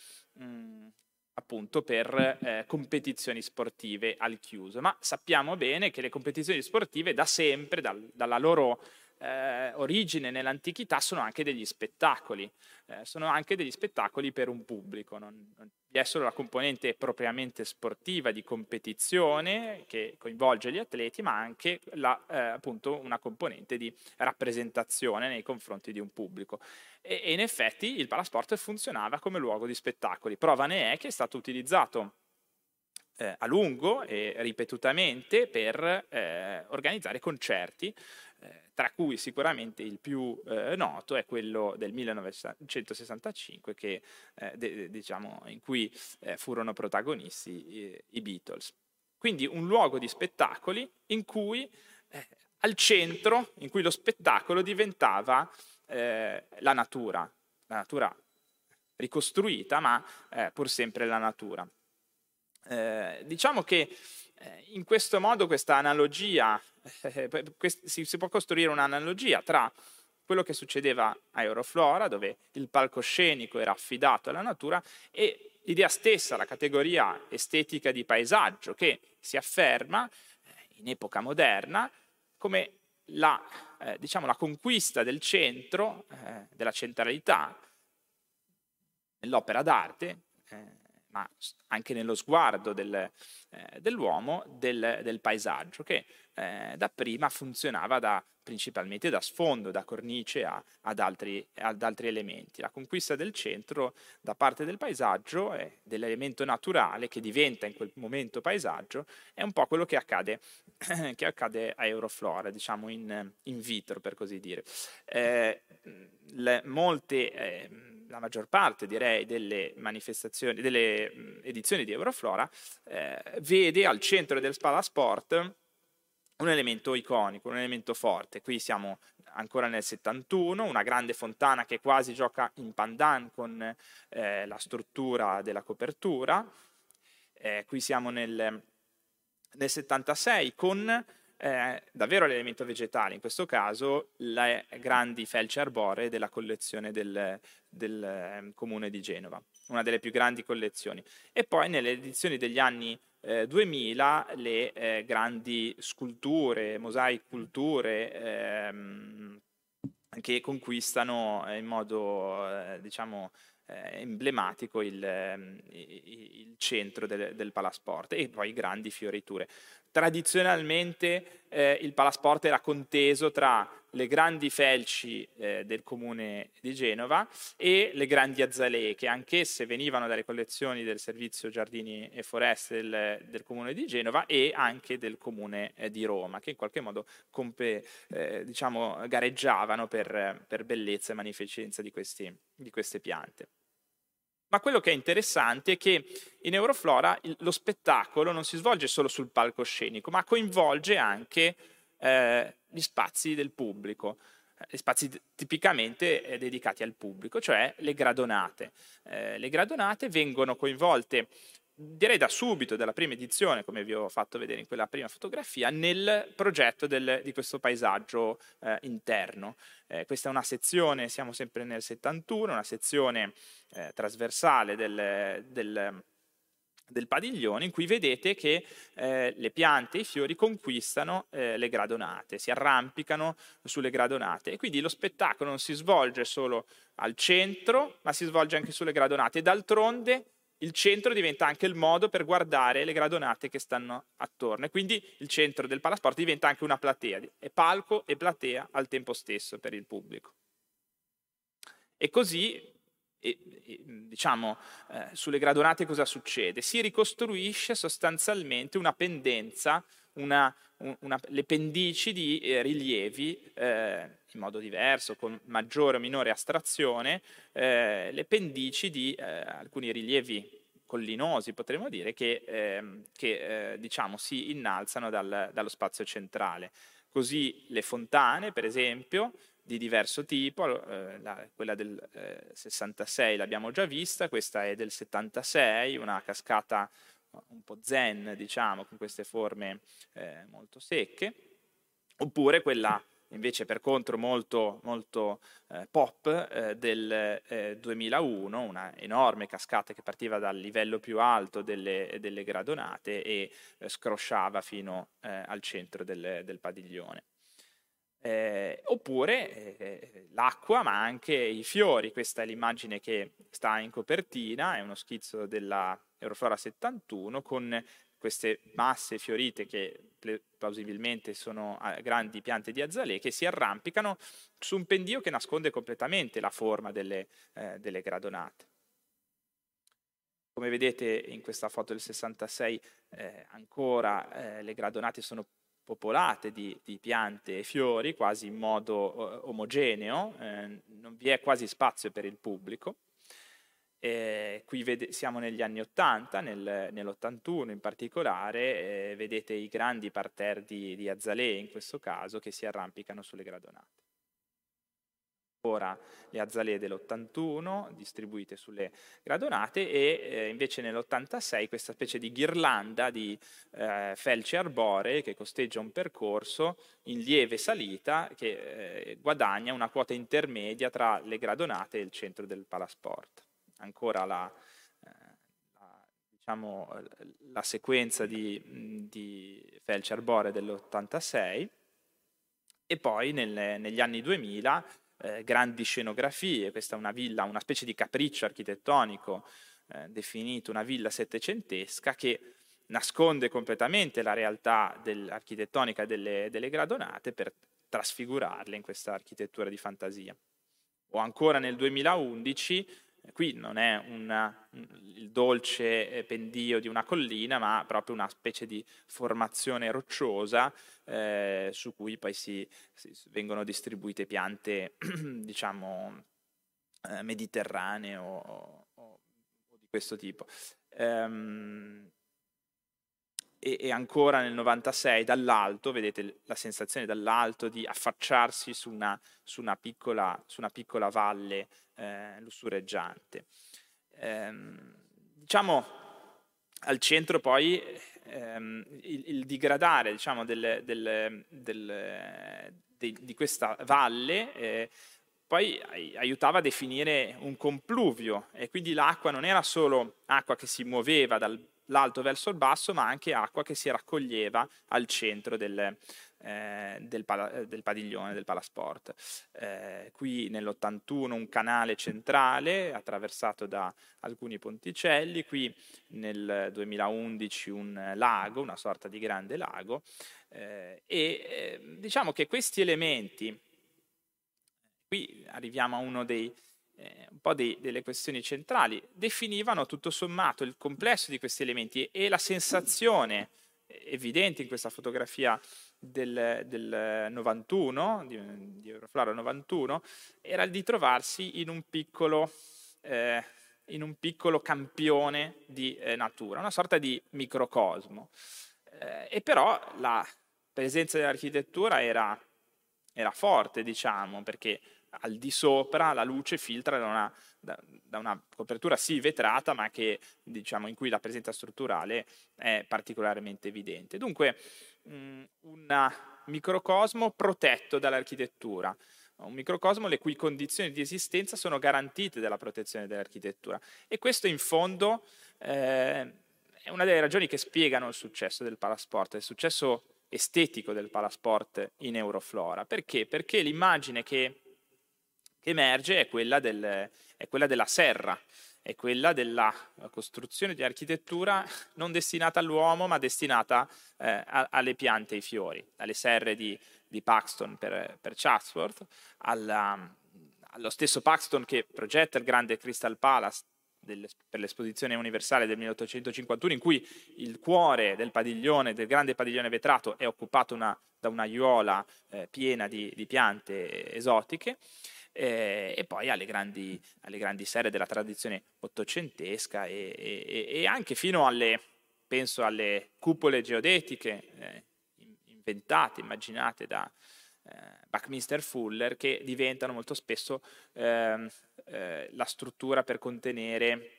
competizioni sportive al chiuso, ma sappiamo bene che le competizioni sportive da sempre, dalla loro origine nell'antichità, sono anche degli spettacoli, per un pubblico, non vi è solo la componente propriamente sportiva di competizione che coinvolge gli atleti, ma anche appunto una componente di rappresentazione nei confronti di un pubblico. E in effetti il Palasport funzionava come luogo di spettacoli. Prova ne è che è stato utilizzato a lungo e ripetutamente per organizzare concerti, tra cui sicuramente il più noto è quello del 1965, in cui furono protagonisti i Beatles. Quindi un luogo di spettacoli in cui lo spettacolo diventava la natura ricostruita, ma pur sempre la natura. Diciamo che in questo modo questa analogia, si può costruire un'analogia tra quello che succedeva a Euroflora, dove il palcoscenico era affidato alla natura, e l'idea stessa, la categoria estetica di paesaggio, che si afferma in epoca moderna come la conquista del centro, della centralità, nell'opera d'arte, ma anche nello sguardo dell'uomo, del paesaggio, che dapprima funzionava principalmente da sfondo, da cornice ad altri elementi. La conquista del centro da parte del paesaggio e dell'elemento naturale che diventa in quel momento paesaggio è un po' quello che accade a Euroflora, diciamo in vitro, per così dire. La maggior parte, direi, delle manifestazioni, delle edizioni di Euroflora vede al centro del Palasport un elemento iconico, un elemento forte. Qui siamo ancora nel 71, una grande fontana che quasi gioca in pandan con la struttura della copertura. Qui siamo nel 76 con davvero l'elemento vegetale, in questo caso le grandi felci arboree della collezione del comune di Genova, una delle più grandi collezioni. E poi nelle edizioni degli anni 2000 le grandi sculture, mosaiculture che conquistano in modo diciamo emblematico il centro del Palasport, e poi grandi fioriture. Tradizionalmente il Palasport era conteso tra le grandi felci del comune di Genova e le grandi azalee, che anch'esse venivano dalle collezioni del servizio giardini e foreste del comune di Genova e anche del comune di Roma, che in qualche modo diciamo, gareggiavano per bellezza e magnificenza di queste piante. Ma quello che è interessante è che in Euroflora lo spettacolo non si svolge solo sul palcoscenico, ma coinvolge anche gli spazi del pubblico, gli spazi tipicamente dedicati al pubblico, cioè le gradonate. Le gradonate vengono coinvolte, direi da subito, dalla prima edizione, come vi ho fatto vedere in quella prima fotografia, nel progetto di questo paesaggio interno. Questa è una sezione, siamo sempre nel 71, una sezione trasversale del padiglione, in cui vedete che le piante e i fiori conquistano le gradonate, si arrampicano sulle gradonate, e quindi lo spettacolo non si svolge solo al centro, ma si svolge anche sulle gradonate, e d'altronde il centro diventa anche il modo per guardare le gradonate che stanno attorno, e quindi il centro del Palasport diventa anche una platea, è palco e platea al tempo stesso per il pubblico. E così, diciamo, sulle gradonate cosa succede? Si ricostruisce sostanzialmente una pendenza, le pendici di rilievi, in modo diverso, con maggiore o minore astrazione, le pendici di alcuni rilievi collinosi, potremmo dire, che diciamo, si innalzano dallo spazio centrale. Così le fontane, per esempio, di diverso tipo, quella del 66 l'abbiamo già vista, questa è del 76, una cascata un po' zen, diciamo, con queste forme molto secche, oppure quella invece per contro molto, molto pop del 2001, una enorme cascata che partiva dal livello più alto delle gradonate e scrosciava fino al centro del padiglione. Oppure l'acqua, ma anche i fiori. Questa è l'immagine che sta in copertina, è uno schizzo della Euroflora 71 con queste masse fiorite che plausibilmente sono grandi piante di azalee che si arrampicano su un pendio che nasconde completamente la forma delle gradonate. Come vedete in questa foto del 66 ancora le gradonate sono popolate di piante e fiori quasi in modo omogeneo, non vi è quasi spazio per il pubblico. Qui siamo negli anni 80, nell'81 in particolare, vedete i grandi parterre di azalee in questo caso che si arrampicano sulle gradonate. Ora le azalee dell'81 distribuite sulle gradonate, e invece nell'86 questa specie di ghirlanda di felci arboree che costeggia un percorso in lieve salita che guadagna una quota intermedia tra le gradonate e il centro del Palasport. Ancora diciamo, la sequenza di felci arboree dell'86, e poi negli anni 2000 grandi scenografie. Questa è una villa, una specie di capriccio architettonico definito una villa settecentesca che nasconde completamente la realtà architettonica delle gradonate per trasfigurarle in questa architettura di fantasia. O ancora nel 2011, qui non è il dolce pendio di una collina, ma proprio una specie di formazione rocciosa su cui poi vengono distribuite piante diciamo mediterranee o di questo tipo. E ancora nel 96 dall'alto, vedete la sensazione dall'alto di affacciarsi su una piccola valle lussureggiante. Diciamo al centro poi il degradare, diciamo, di questa valle poi aiutava a definire un compluvio, e quindi l'acqua non era solo acqua che si muoveva dall'alto verso il basso, ma anche acqua che si raccoglieva al centro del padiglione, del Palasport. Qui nell'81 un canale centrale attraversato da alcuni ponticelli, qui nel 2011 un lago, una sorta di grande lago, diciamo che questi elementi, qui arriviamo a uno dei delle questioni centrali, definivano tutto sommato il complesso di questi elementi, e la sensazione evidente in questa fotografia del 91, di Euroflora 91, era di trovarsi in un piccolo campione di natura, una sorta di microcosmo. E però la presenza dell'architettura era forte, diciamo, perché al di sopra la luce filtra da una copertura sì vetrata, ma che, diciamo, in cui la presenza strutturale è particolarmente evidente. Dunque un microcosmo protetto dall'architettura, un microcosmo le cui condizioni di esistenza sono garantite dalla protezione dell'architettura, e questo in fondo è una delle ragioni che spiegano il successo del Palasport, il successo estetico del Palasport in Euroflora. Perché? Perché l'immagine che emerge è quella della serra, è quella della costruzione di architettura non destinata all'uomo, ma destinata alle piante e ai fiori, alle serre di Paxton per Chatsworth, allo stesso Paxton che progetta il grande Crystal Palace per l'esposizione universale del 1851, in cui il cuore del grande padiglione vetrato è occupato da un'aiola piena di piante esotiche, e poi alle grandi serre della tradizione ottocentesca, e anche fino penso alle cupole geodetiche inventate, immaginate da Buckminster Fuller, che diventano molto spesso la struttura per contenere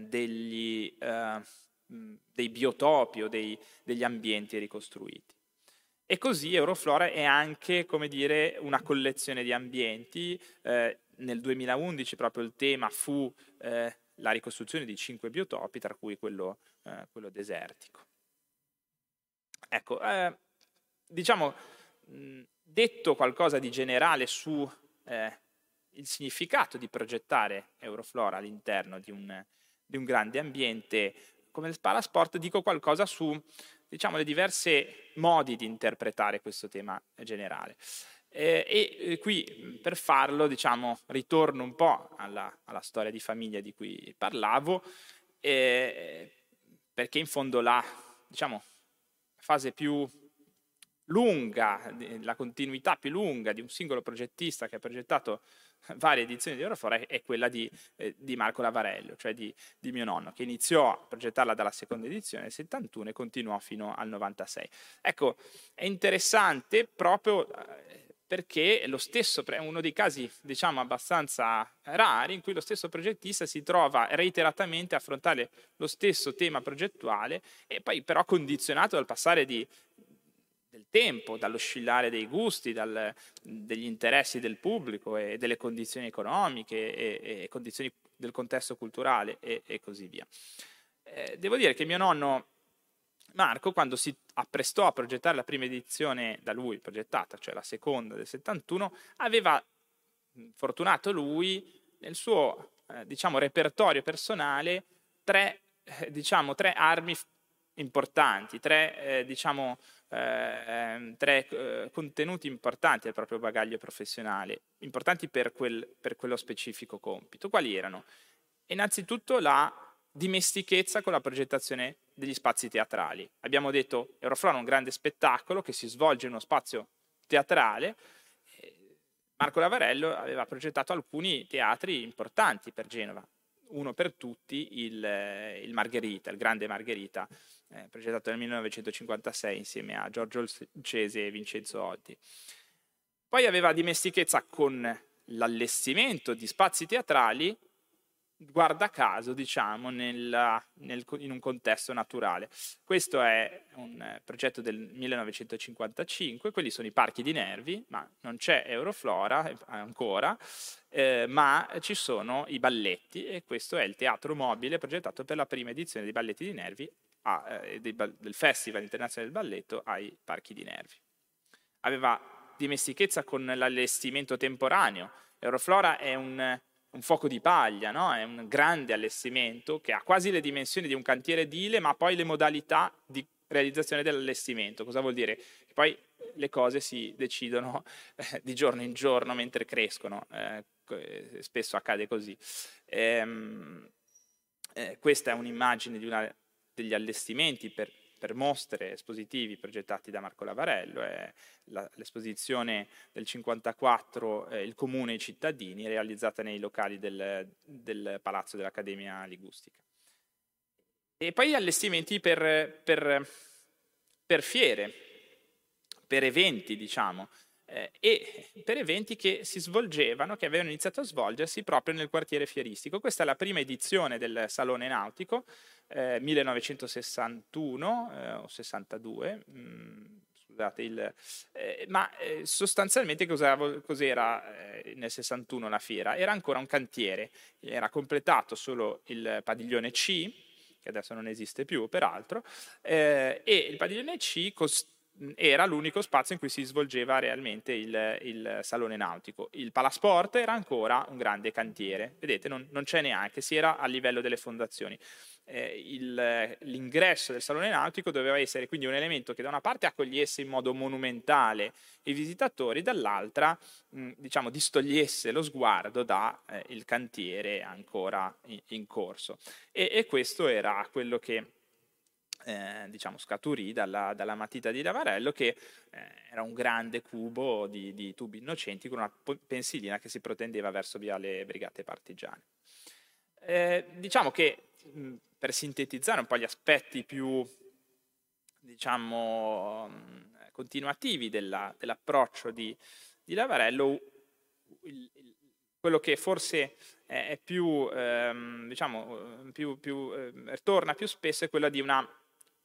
dei biotopi o degli ambienti ricostruiti. E così Euroflora è anche, come dire, una collezione di ambienti. Nel 2011 proprio il tema fu la ricostruzione di 5 biotopi, tra cui quello desertico. Ecco, diciamo, detto qualcosa di generale su il significato di progettare Euroflora all'interno di un grande ambiente come il Palasport, dico qualcosa su, diciamo, le diverse modi di interpretare questo tema generale. E qui per farlo, diciamo, ritorno un po' alla storia di famiglia di cui parlavo, perché in fondo la, diciamo, fase più lunga, la continuità più lunga di un singolo progettista che ha progettato varie edizioni di Euroflora è quella di Marco Lavarello, cioè di mio nonno, che iniziò a progettarla dalla seconda edizione nel 71 e continuò fino al 96. Ecco, è interessante proprio perché è uno dei casi, diciamo, abbastanza rari in cui lo stesso progettista si trova reiteratamente a affrontare lo stesso tema progettuale, e poi però condizionato dal passare del tempo, dall'oscillare dei gusti, degli interessi del pubblico e delle condizioni economiche e condizioni del contesto culturale e così via. Devo dire che mio nonno Marco, quando si apprestò a progettare la prima edizione da lui progettata, cioè la seconda del 71, aveva, fortunato lui, nel suo diciamo, repertorio personale, tre armi importanti, tre contenuti importanti al proprio bagaglio professionale, importanti per quello specifico compito. Quali erano? Innanzitutto la dimestichezza con la progettazione degli spazi teatrali. Abbiamo detto Euroflora è un grande spettacolo che si svolge in uno spazio teatrale. Marco Lavarello aveva progettato alcuni teatri importanti per Genova, uno per tutti il Margherita, il grande Margherita, progettato nel 1956 insieme a Giorgio Cese e Vincenzo Oddi. Poi aveva dimestichezza con l'allestimento di spazi teatrali guarda caso, diciamo, in un contesto naturale. Questo è un progetto del 1955, quelli sono i Parchi di Nervi, ma non c'è Euroflora ancora, ma ci sono i balletti, e questo è il teatro mobile progettato per la prima edizione dei Balletti di Nervi, del Festival Internazionale del Balletto ai Parchi di Nervi. Aveva dimestichezza con l'allestimento temporaneo. Euroflora è un fuoco di paglia, no? È un grande allestimento che ha quasi le dimensioni di un cantiere edile, ma poi le modalità di realizzazione dell'allestimento. Cosa vuol dire? Che poi le cose si decidono di giorno in giorno mentre crescono, spesso accade così. Questa è un'immagine di degli allestimenti per mostre, espositivi progettati da Marco Lavarello. L'esposizione del 54, Il Comune e i cittadini, realizzata nei locali del Palazzo dell'Accademia Ligustica. E poi gli allestimenti per fiere, per eventi, diciamo, e per eventi che si svolgevano, che avevano iniziato a svolgersi proprio nel quartiere fieristico. Questa è la prima edizione del Salone Nautico, 1961 o 62, scusate, sostanzialmente cos'era nel 61 la fiera? Era ancora un cantiere, era completato solo il padiglione C, che adesso non esiste più peraltro, e il padiglione C era l'unico spazio in cui si svolgeva realmente il Salone Nautico. Il Palasport era ancora un grande cantiere, vedete, non c'è neanche, si era a livello delle fondazioni. L'ingresso del Salone Nautico doveva essere quindi un elemento che da una parte accogliesse in modo monumentale i visitatori, dall'altra diciamo distogliesse lo sguardo dal cantiere ancora in corso, e questo era quello che diciamo scaturì dalla matita di Lavarello, che era un grande cubo di tubi innocenti con una pensilina che si protendeva verso via le Brigate Partigiane. Diciamo che, per sintetizzare un po' gli aspetti più, diciamo, continuativi dell'approccio di Lavarello, quello che forse è più, diciamo, torna più spesso è quello di una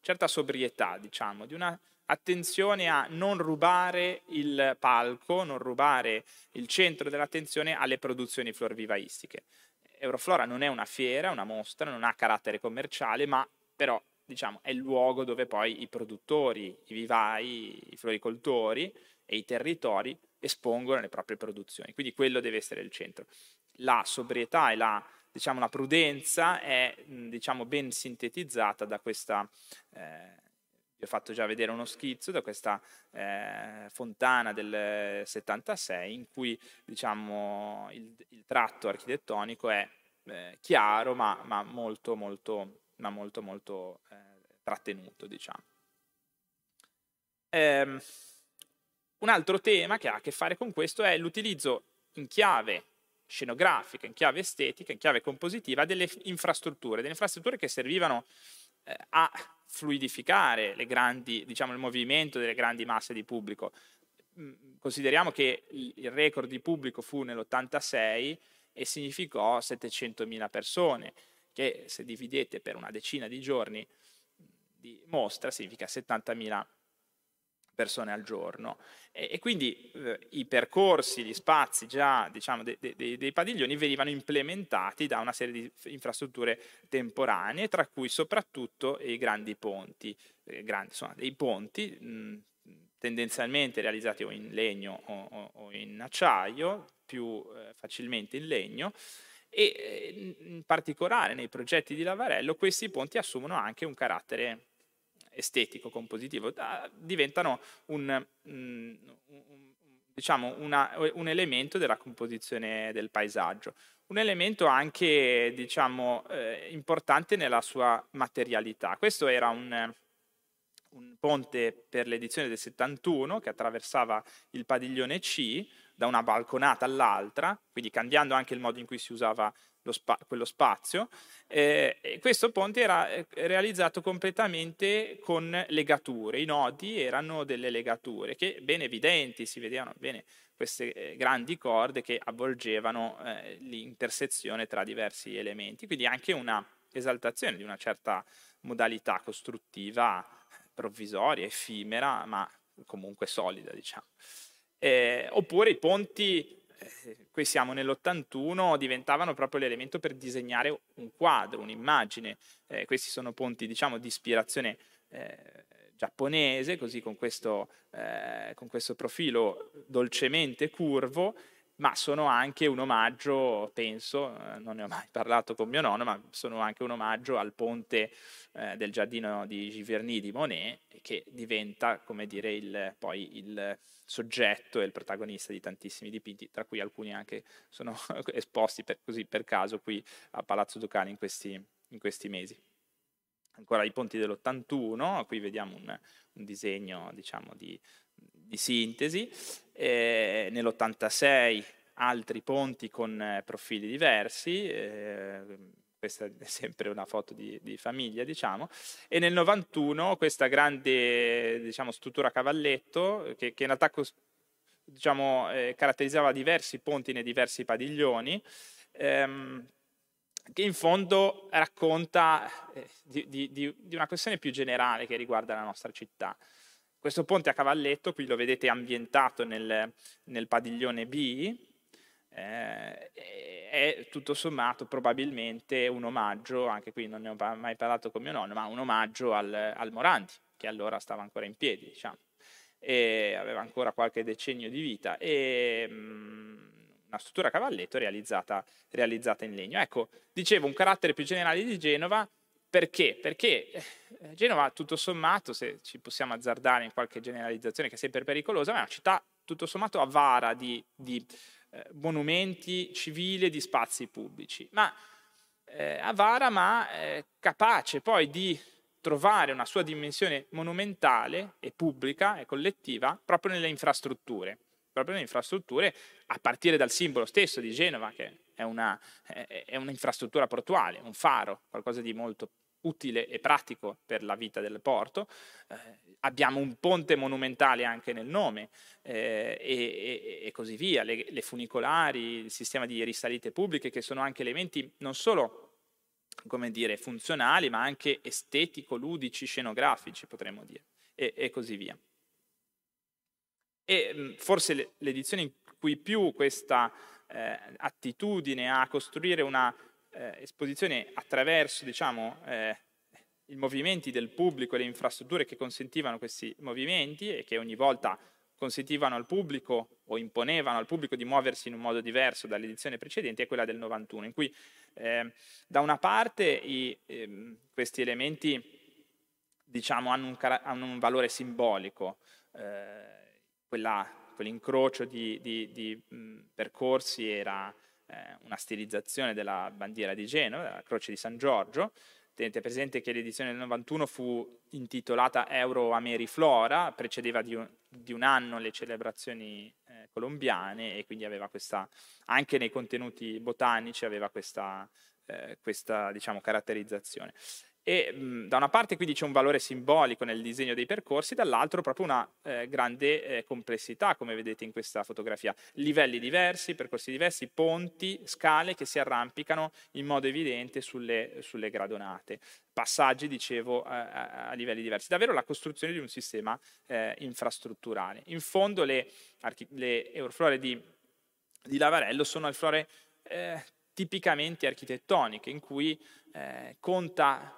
certa sobrietà, diciamo, di una attenzione a non rubare il palco, non rubare il centro dell'attenzione alle produzioni florvivaistiche. Euroflora non è una fiera, una mostra, non ha carattere commerciale, ma però, diciamo, è il luogo dove poi i produttori, i vivai, i floricoltori e i territori espongono le proprie produzioni, quindi quello deve essere il centro. La sobrietà e diciamo, la prudenza è, diciamo, ben sintetizzata da questa, vi ho fatto già vedere uno schizzo, da questa fontana del 76, in cui, diciamo, il tratto architettonico è chiaro, ma molto trattenuto, diciamo. Un altro tema che ha a che fare con questo è l'utilizzo in chiave scenografica, in chiave estetica, in chiave compositiva delle infrastrutture che servivano a fluidificare le grandi, diciamo, il movimento delle grandi masse di pubblico. Consideriamo che il record di pubblico fu nell'86 e significò 700.000 persone, che se dividete per una decina di giorni di mostra significa 70.000 persone al giorno, e quindi i percorsi, gli spazi già, diciamo, dei padiglioni venivano implementati da una serie di infrastrutture temporanee, tra cui soprattutto i grandi ponti, dei ponti tendenzialmente realizzati o in legno o in acciaio, più facilmente in legno, e in particolare nei progetti di Lavarello questi ponti assumono anche un carattere estetico, compositivo, diventano diciamo un elemento della composizione del paesaggio, un elemento anche, diciamo, importante nella sua materialità. Questo era un ponte per l'edizione del 71 che attraversava il padiglione C, da una balconata all'altra, quindi cambiando anche il modo in cui si usava quello spazio. E questo ponte era realizzato completamente con legature, i nodi erano delle legature che ben evidenti, si vedevano bene queste grandi corde che avvolgevano l'intersezione tra diversi elementi, quindi anche una esaltazione di una certa modalità costruttiva provvisoria, effimera, ma comunque solida, diciamo. Oppure i ponti, qui siamo nell'81, diventavano proprio l'elemento per disegnare un quadro, un'immagine. Questi sono ponti, diciamo, di ispirazione giapponese, così con questo profilo dolcemente curvo, ma sono anche un omaggio, penso, non ne ho mai parlato con mio nonno, ma sono anche un omaggio al ponte del giardino di Giverny di Monet, che diventa, come dire, poi il soggetto e il protagonista di tantissimi dipinti, tra cui alcuni anche sono esposti per caso qui a Palazzo Ducale in questi mesi. Ancora i ponti dell'81, qui vediamo un disegno, diciamo, di sintesi. Nell'86 altri ponti con profili diversi, questa è sempre una foto di famiglia, diciamo, e nel 91 questa grande, diciamo, struttura a cavalletto che in realtà, diciamo, caratterizzava diversi ponti nei diversi padiglioni, che in fondo racconta di una questione più generale che riguarda la nostra città. Questo ponte a cavalletto, qui lo vedete ambientato nel padiglione B, è tutto sommato probabilmente un omaggio, anche qui non ne ho mai parlato con mio nonno, ma un omaggio al Morandi, che allora stava ancora in piedi, diciamo, e aveva ancora qualche decennio di vita, e una struttura a cavalletto realizzata in legno. Ecco, dicevo, un carattere più generale di Genova. Perché? Perché Genova, tutto sommato, se ci possiamo azzardare in qualche generalizzazione che è sempre pericolosa, ma è una città tutto sommato avara di monumenti civili e di spazi pubblici, ma capace poi di trovare una sua dimensione monumentale e pubblica e collettiva proprio nelle infrastrutture. Proprio nelle infrastrutture, a partire dal simbolo stesso di Genova, che è un'infrastruttura portuale, un faro, qualcosa di molto utile e pratico per la vita del porto. Abbiamo un ponte monumentale anche nel nome, e così via, le funicolari, il sistema di risalite pubbliche, che sono anche elementi non solo, come dire, funzionali, ma anche estetico, ludici, scenografici, potremmo dire, e così via. E forse l'edizione in cui più questa attitudine a costruire una esposizione attraverso, diciamo, i movimenti del pubblico e le infrastrutture che consentivano questi movimenti e che ogni volta consentivano al pubblico o imponevano al pubblico di muoversi in un modo diverso dall'edizione precedente, è quella del 91, in cui da una parte questi elementi, diciamo, hanno un valore simbolico, quell'incrocio di percorsi era una stilizzazione della bandiera di Genova, della croce di San Giorgio. Tenete presente che l'edizione del 91 fu intitolata Euroflora, precedeva di un anno le celebrazioni colombiane, e quindi aveva questa, anche nei contenuti botanici, aveva questa, diciamo, caratterizzazione. E da una parte quindi c'è un valore simbolico nel disegno dei percorsi, dall'altro proprio una grande complessità, come vedete in questa fotografia. Livelli diversi, percorsi diversi, ponti, scale che si arrampicano in modo evidente sulle gradonate. Passaggi, dicevo, a livelli diversi. Davvero la costruzione di un sistema infrastrutturale. In fondo le euroflore di Lavarello sono euroflore tipicamente architettoniche, in cui conta,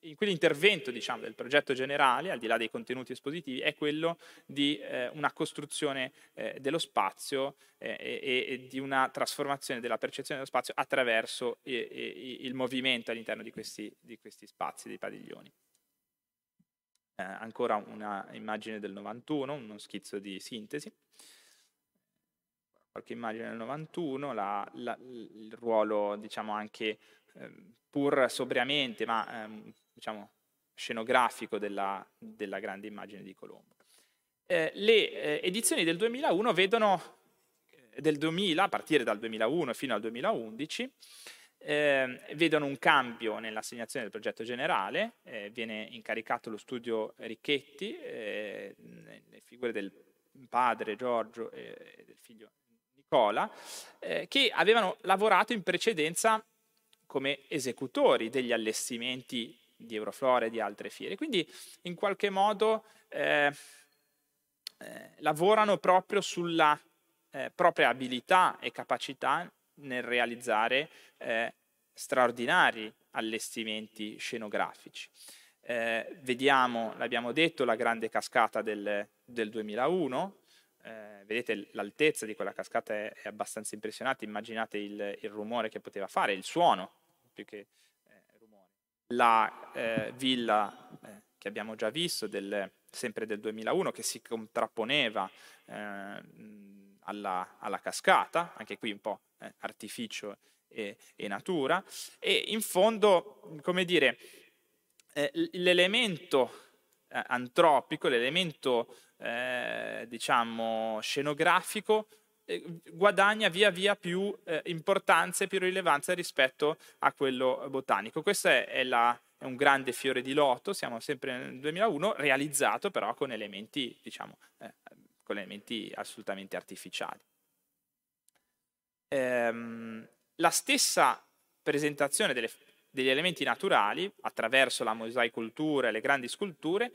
in cui l'intervento, diciamo, del progetto generale, al di là dei contenuti espositivi, è quello di una costruzione dello spazio e di una trasformazione della percezione dello spazio attraverso il movimento all'interno di questi spazi, dei padiglioni. Ancora una immagine del 91, uno schizzo di sintesi. Qualche immagine del 91, il ruolo, diciamo, anche pur sobriamente, ma diciamo scenografico della grande immagine di Colombo. Le edizioni del 2001 vedono del 2000, a partire dal 2001 fino al 2011, vedono un cambio nell'assegnazione del progetto generale, viene incaricato lo studio Richetti, le figure del padre Giorgio e del figlio Nicola, che avevano lavorato in precedenza come esecutori degli allestimenti di Euroflora e di altre fiere. Quindi in qualche modo lavorano proprio sulla propria abilità e capacità nel realizzare straordinari allestimenti scenografici. Vediamo, l'abbiamo detto, la grande cascata del 2001, vedete l'altezza di quella cascata è abbastanza impressionante, immaginate il rumore che poteva fare, il suono più che rumore. La villa che abbiamo già visto, sempre del 2001, che si contrapponeva alla cascata, anche qui un po' artificio e natura, e in fondo, come dire, l'elemento antropico, l'elemento diciamo scenografico guadagna via via più importanza e più rilevanza rispetto a quello botanico. Questo è un grande fiore di loto, siamo sempre nel 2001, realizzato però con elementi, diciamo, con elementi assolutamente artificiali. La stessa presentazione degli elementi naturali attraverso la mosaicoltura e le grandi sculture,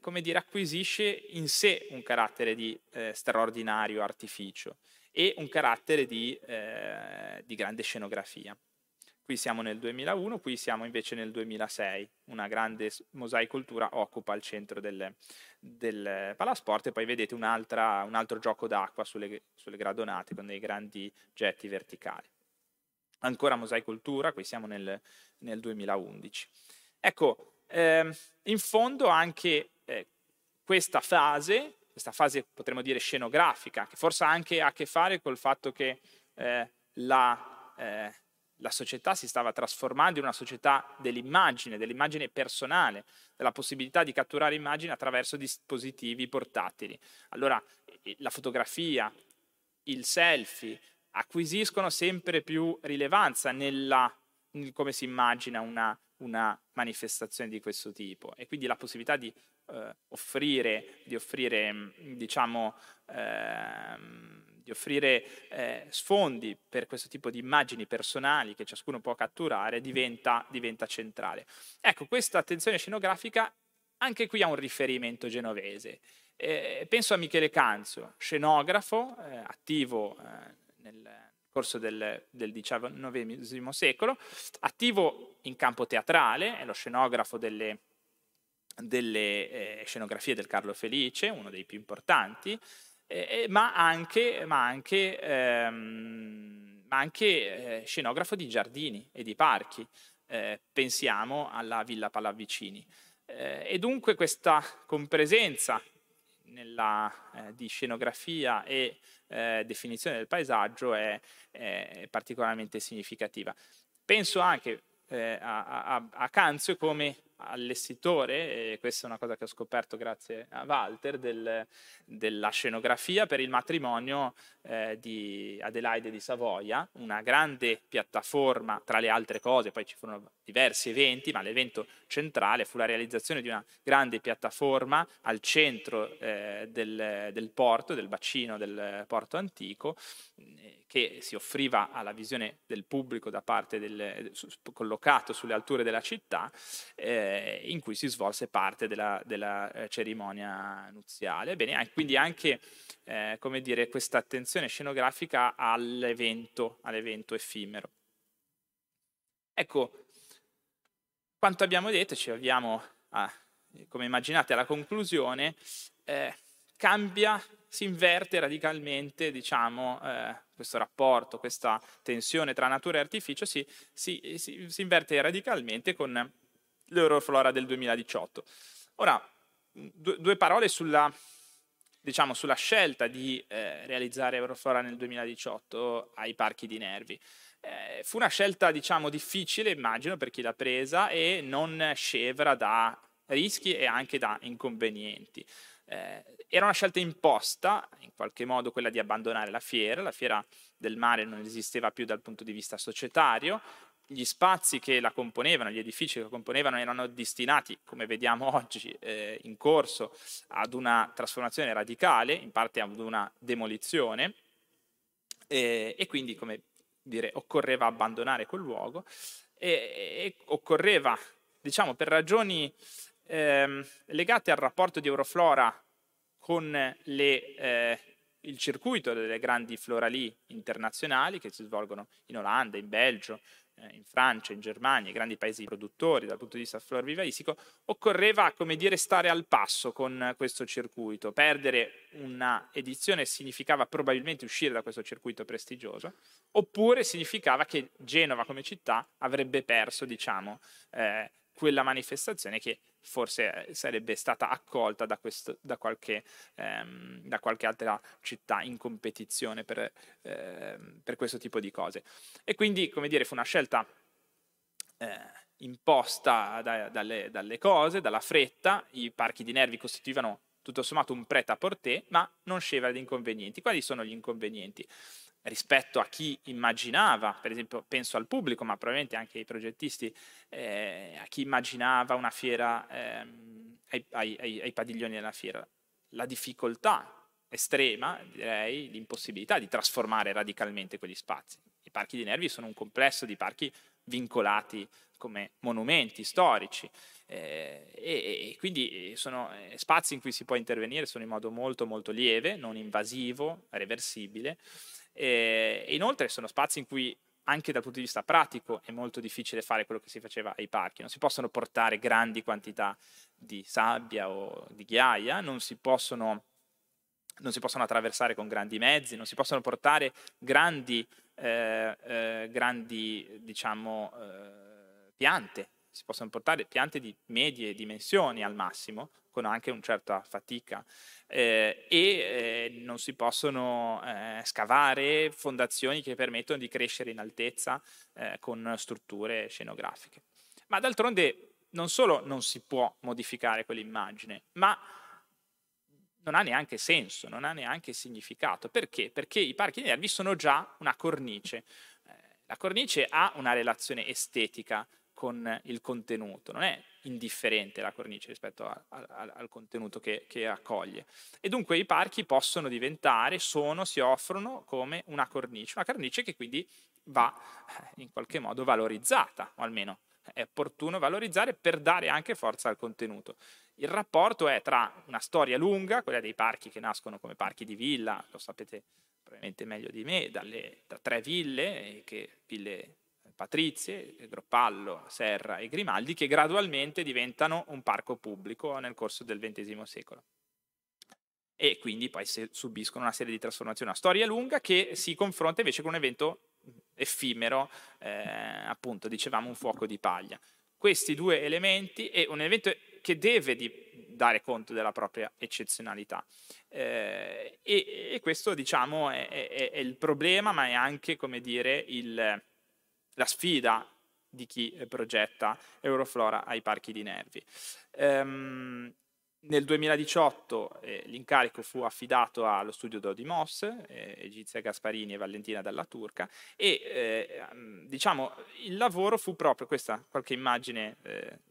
come dire, acquisisce in sé un carattere di straordinario artificio e un carattere di grande scenografia. Qui siamo nel 2001, qui siamo invece nel 2006, una grande mosaicoltura occupa il centro del Palasport e poi vedete un altro gioco d'acqua sulle gradonate con dei grandi getti verticali. Ancora mosaicoltura, qui siamo nel 2011. Ecco, in fondo anche questa fase potremmo dire scenografica, che forse anche ha a che fare col fatto che la società si stava trasformando in una società dell'immagine personale, della possibilità di catturare immagini attraverso dispositivi portatili. Allora la fotografia, il selfie acquisiscono sempre più rilevanza nel come si immagina una manifestazione di questo tipo, e quindi la possibilità di offrire sfondi per questo tipo di immagini personali che ciascuno può catturare diventa centrale. Ecco, questa attenzione scenografica anche qui ha un riferimento genovese. Penso a Michele Canzio, scenografo attivo nel corso del XIX secolo, attivo in campo teatrale, è lo scenografo delle scenografie del Carlo Felice, uno dei più importanti, ma anche scenografo di giardini e di parchi, pensiamo alla Villa Pallavicini. E dunque questa compresenza di scenografia e definizione del paesaggio è particolarmente significativa. Penso anche a Canzio come allestitore, e questa è una cosa che ho scoperto grazie a Walter, della scenografia per il matrimonio di Adelaide di Savoia, una grande piattaforma, tra le altre cose, poi ci furono diversi eventi, ma l'evento centrale fu la realizzazione di una grande piattaforma al centro del bacino del Porto Antico, che si offriva alla visione del pubblico da parte collocato sulle alture della città, in cui si svolse parte della cerimonia nuziale. Bene, quindi anche come dire, questa attenzione scenografica all'evento effimero. Ecco, quanto abbiamo detto, ci avviamo, come immaginate, alla conclusione. Si inverte radicalmente, diciamo, questo rapporto, questa tensione tra natura e artificio si inverte radicalmente con l'Euroflora del 2018. Ora, due parole sulla scelta di realizzare Euroflora nel 2018 ai Parchi di Nervi. Fu una scelta, diciamo, difficile, immagino, per chi l'ha presa e non scevra da rischi e anche da inconvenienti. Era una scelta imposta, in qualche modo, quella di abbandonare la fiera del mare non esisteva più dal punto di vista societario, gli spazi che la componevano, gli edifici che la componevano erano destinati, come vediamo oggi in corso, ad una trasformazione radicale, in parte ad una demolizione, e quindi, come dire, occorreva abbandonare quel luogo e occorreva, diciamo, per ragioni legate al rapporto di Euroflora con il circuito delle grandi floralii internazionali che si svolgono in Olanda, in Belgio, in Francia, in Germania, i grandi paesi produttori dal punto di vista florivivaistico, occorreva, come dire, stare al passo con questo circuito. Perdere una edizione significava probabilmente uscire da questo circuito prestigioso, oppure significava che Genova come città avrebbe perso, diciamo, quella manifestazione che forse sarebbe stata accolta da qualche altra città in competizione per questo tipo di cose. E quindi, come dire, fu una scelta imposta dalle cose, dalla fretta. I parchi di Nervi costituivano tutto sommato un prêt-à-porter, ma non scevra di inconvenienti. Quali sono gli inconvenienti? Rispetto a chi immaginava, per esempio penso al pubblico, ma probabilmente anche ai progettisti, a chi immaginava una fiera, ai padiglioni della fiera, la difficoltà estrema, direi, l'impossibilità di trasformare radicalmente quegli spazi. I parchi di Nervi sono un complesso di parchi vincolati come monumenti storici, e quindi sono spazi in cui si può intervenire, sono in modo molto molto lieve, non invasivo, reversibile. E inoltre sono spazi in cui anche dal punto di vista pratico è molto difficile fare quello che si faceva ai parchi. Non si possono portare grandi quantità di sabbia o di ghiaia, non si possono attraversare con grandi mezzi, non si possono portare grandi diciamo, piante. Si possono portare piante di medie dimensioni al massimo, con anche una certa fatica, non si possono scavare fondazioni che permettono di crescere in altezza con strutture scenografiche. Ma d'altronde non solo non si può modificare quell'immagine, ma non ha neanche senso, non ha neanche significato. Perché? Perché i parchi di Nervi sono già una cornice. La cornice ha una relazione estetica con il contenuto, non è indifferente la cornice rispetto al contenuto che accoglie, e dunque i parchi possono diventare, si offrono come una cornice che quindi va in qualche modo valorizzata, o almeno è opportuno valorizzare per dare anche forza al contenuto. Il rapporto è tra una storia lunga, quella dei parchi che nascono come parchi di villa, lo sapete probabilmente meglio di me, da tre ville, patrizie, Groppallo, Serra e Grimaldi, che gradualmente diventano un parco pubblico nel corso del XX secolo. E quindi poi subiscono una serie di trasformazioni, una storia lunga che si confronta invece con un evento effimero, appunto, dicevamo un fuoco di paglia. Questi due elementi è un evento che deve dare conto della propria eccezionalità. E questo, diciamo, è il problema, ma è anche, come dire, la sfida di chi progetta Euroflora ai parchi di Nervi. Nel 2018 l'incarico fu affidato allo studio DodiMoss, Egizia Gasparini e Valentina Dalla Turca, diciamo il lavoro fu proprio questa, qualche immagine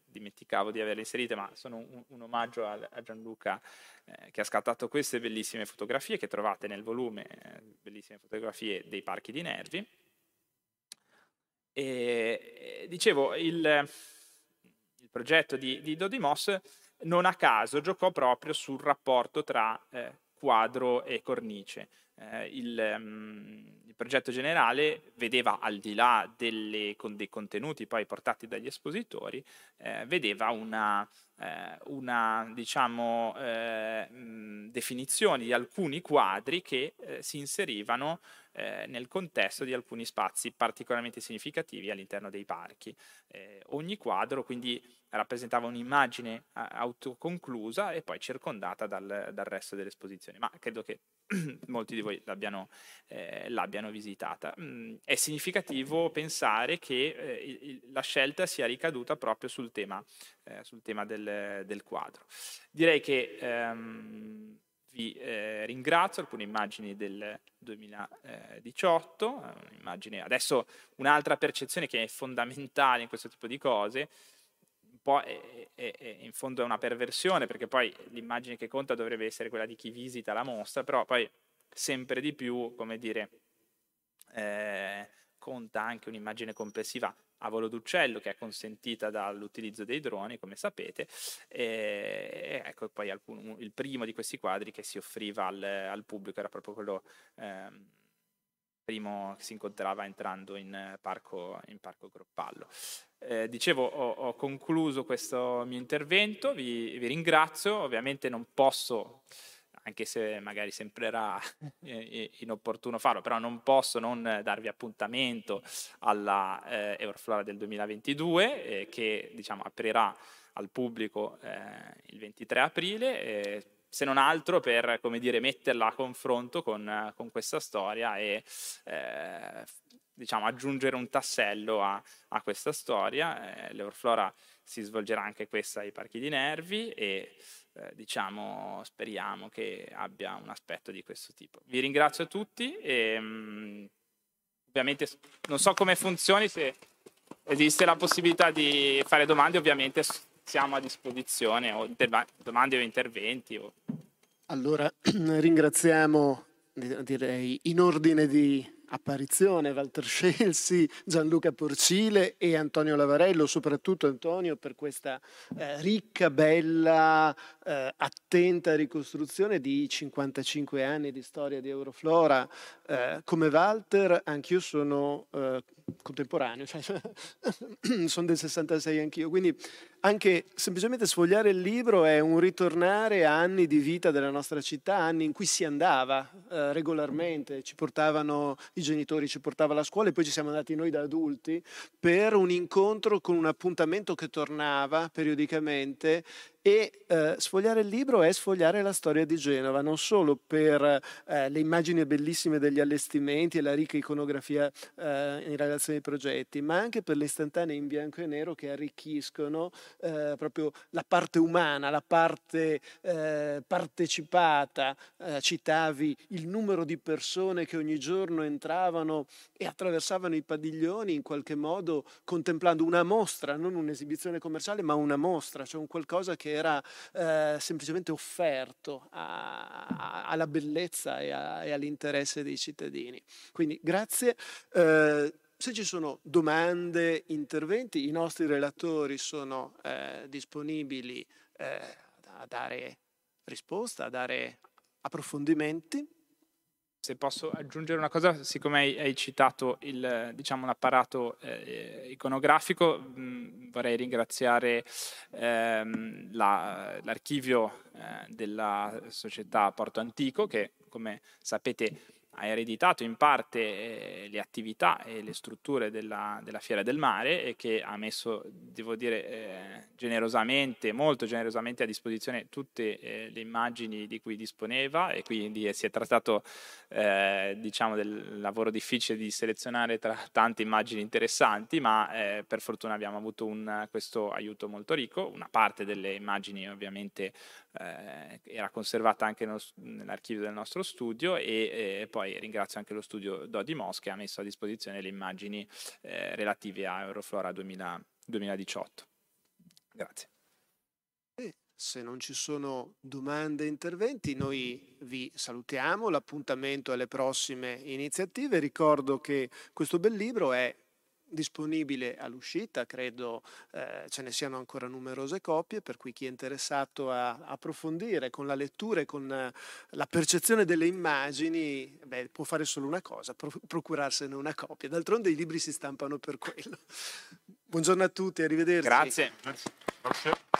dimenticavo di averle inserite, ma sono un omaggio a Gianluca che ha scattato queste bellissime fotografie che trovate nel volume, bellissime fotografie dei parchi di Nervi. E, dicevo, il progetto di DodiMoss non a caso giocò proprio sul rapporto tra quadro e cornice. Il progetto generale vedeva, al di là dei contenuti poi portati dagli espositori, vedeva una diciamo, definizione di alcuni quadri che si inserivano nel contesto di alcuni spazi particolarmente significativi all'interno dei parchi. Ogni quadro quindi rappresentava un'immagine autoconclusa e poi circondata dal resto dell'esposizione, ma credo che molti di voi l'abbiano visitata. È significativo pensare che la scelta sia ricaduta proprio sul tema sul tema del quadro. Direi che vi ringrazio, alcune immagini del 2018, adesso un'altra percezione che è fondamentale in questo tipo di cose, un po' in fondo è una perversione, perché poi l'immagine che conta dovrebbe essere quella di chi visita la mostra, però poi sempre di più, come dire, conta anche un'immagine complessiva a volo d'uccello che è consentita dall'utilizzo dei droni, come sapete, e ecco poi il primo di questi quadri che si offriva al pubblico era proprio quello primo che si incontrava entrando in parco Groppallo. Dicevo, ho concluso questo mio intervento, vi ringrazio, ovviamente non posso, anche se magari sembrerà inopportuno farlo, però non posso non darvi appuntamento alla Euroflora del 2022 che, diciamo, aprirà al pubblico il 23 aprile, se non altro per, come dire, metterla a confronto con questa storia e diciamo, aggiungere un tassello a questa storia. L'Euroflora si svolgerà anche questa ai Parchi di Nervi e diciamo, speriamo che abbia un aspetto di questo tipo. Vi ringrazio tutti e ovviamente non so come funzioni, se esiste la possibilità di fare domande, ovviamente siamo a disposizione, o domande o interventi. Allora ringraziamo, direi in ordine di apparizione, Walter Scelsi, Gianluca Porcile e Antonio Lavarello, soprattutto Antonio per questa ricca, bella, attenta ricostruzione di 55 anni di storia di Euroflora. Come Walter anch'io sono contemporaneo, cioè, sono del 66 anch'io, quindi anche semplicemente sfogliare il libro è un ritornare a anni di vita della nostra città, anni in cui si andava regolarmente, ci portavano i genitori, ci portava la scuola e poi ci siamo andati noi da adulti per un incontro con un appuntamento che tornava periodicamente. E sfogliare il libro è sfogliare la storia di Genova, non solo per le immagini bellissime degli allestimenti e la ricca iconografia in relazione ai progetti, ma anche per le istantanee in bianco e nero che arricchiscono proprio la parte umana, la parte partecipata. Citavi il numero di persone che ogni giorno entravano e attraversavano i padiglioni in qualche modo contemplando una mostra, non un'esibizione commerciale, ma una mostra, cioè un qualcosa che era semplicemente offerto alla bellezza e all'interesse dei cittadini. Quindi grazie. Se ci sono domande, interventi, i nostri relatori sono disponibili a dare risposta, a dare approfondimenti. Se posso aggiungere una cosa, siccome hai citato diciamo, l'apparato iconografico, vorrei ringraziare l'archivio della società Porto Antico che, come sapete, ha ereditato in parte le attività e le strutture della Fiera del Mare e che ha messo, devo dire, generosamente, molto generosamente a disposizione tutte le immagini di cui disponeva, e quindi si è trattato diciamo, del lavoro difficile di selezionare tra tante immagini interessanti, ma per fortuna abbiamo avuto questo aiuto molto ricco. Una parte delle immagini ovviamente era conservata anche nell'archivio del nostro studio e poi ringrazio anche lo studio DodiMoss che ha messo a disposizione le immagini relative a Euroflora 2018. Grazie. Se non ci sono domande e interventi, noi vi salutiamo, l'appuntamento alle prossime iniziative. Ricordo che questo bel libro è disponibile all'uscita, credo ce ne siano ancora numerose copie, per cui chi è interessato a approfondire con la lettura e con la percezione delle immagini, beh, può fare solo una cosa, procurarsene una copia, d'altronde i libri si stampano per quello. Buongiorno a tutti, arrivederci. Grazie.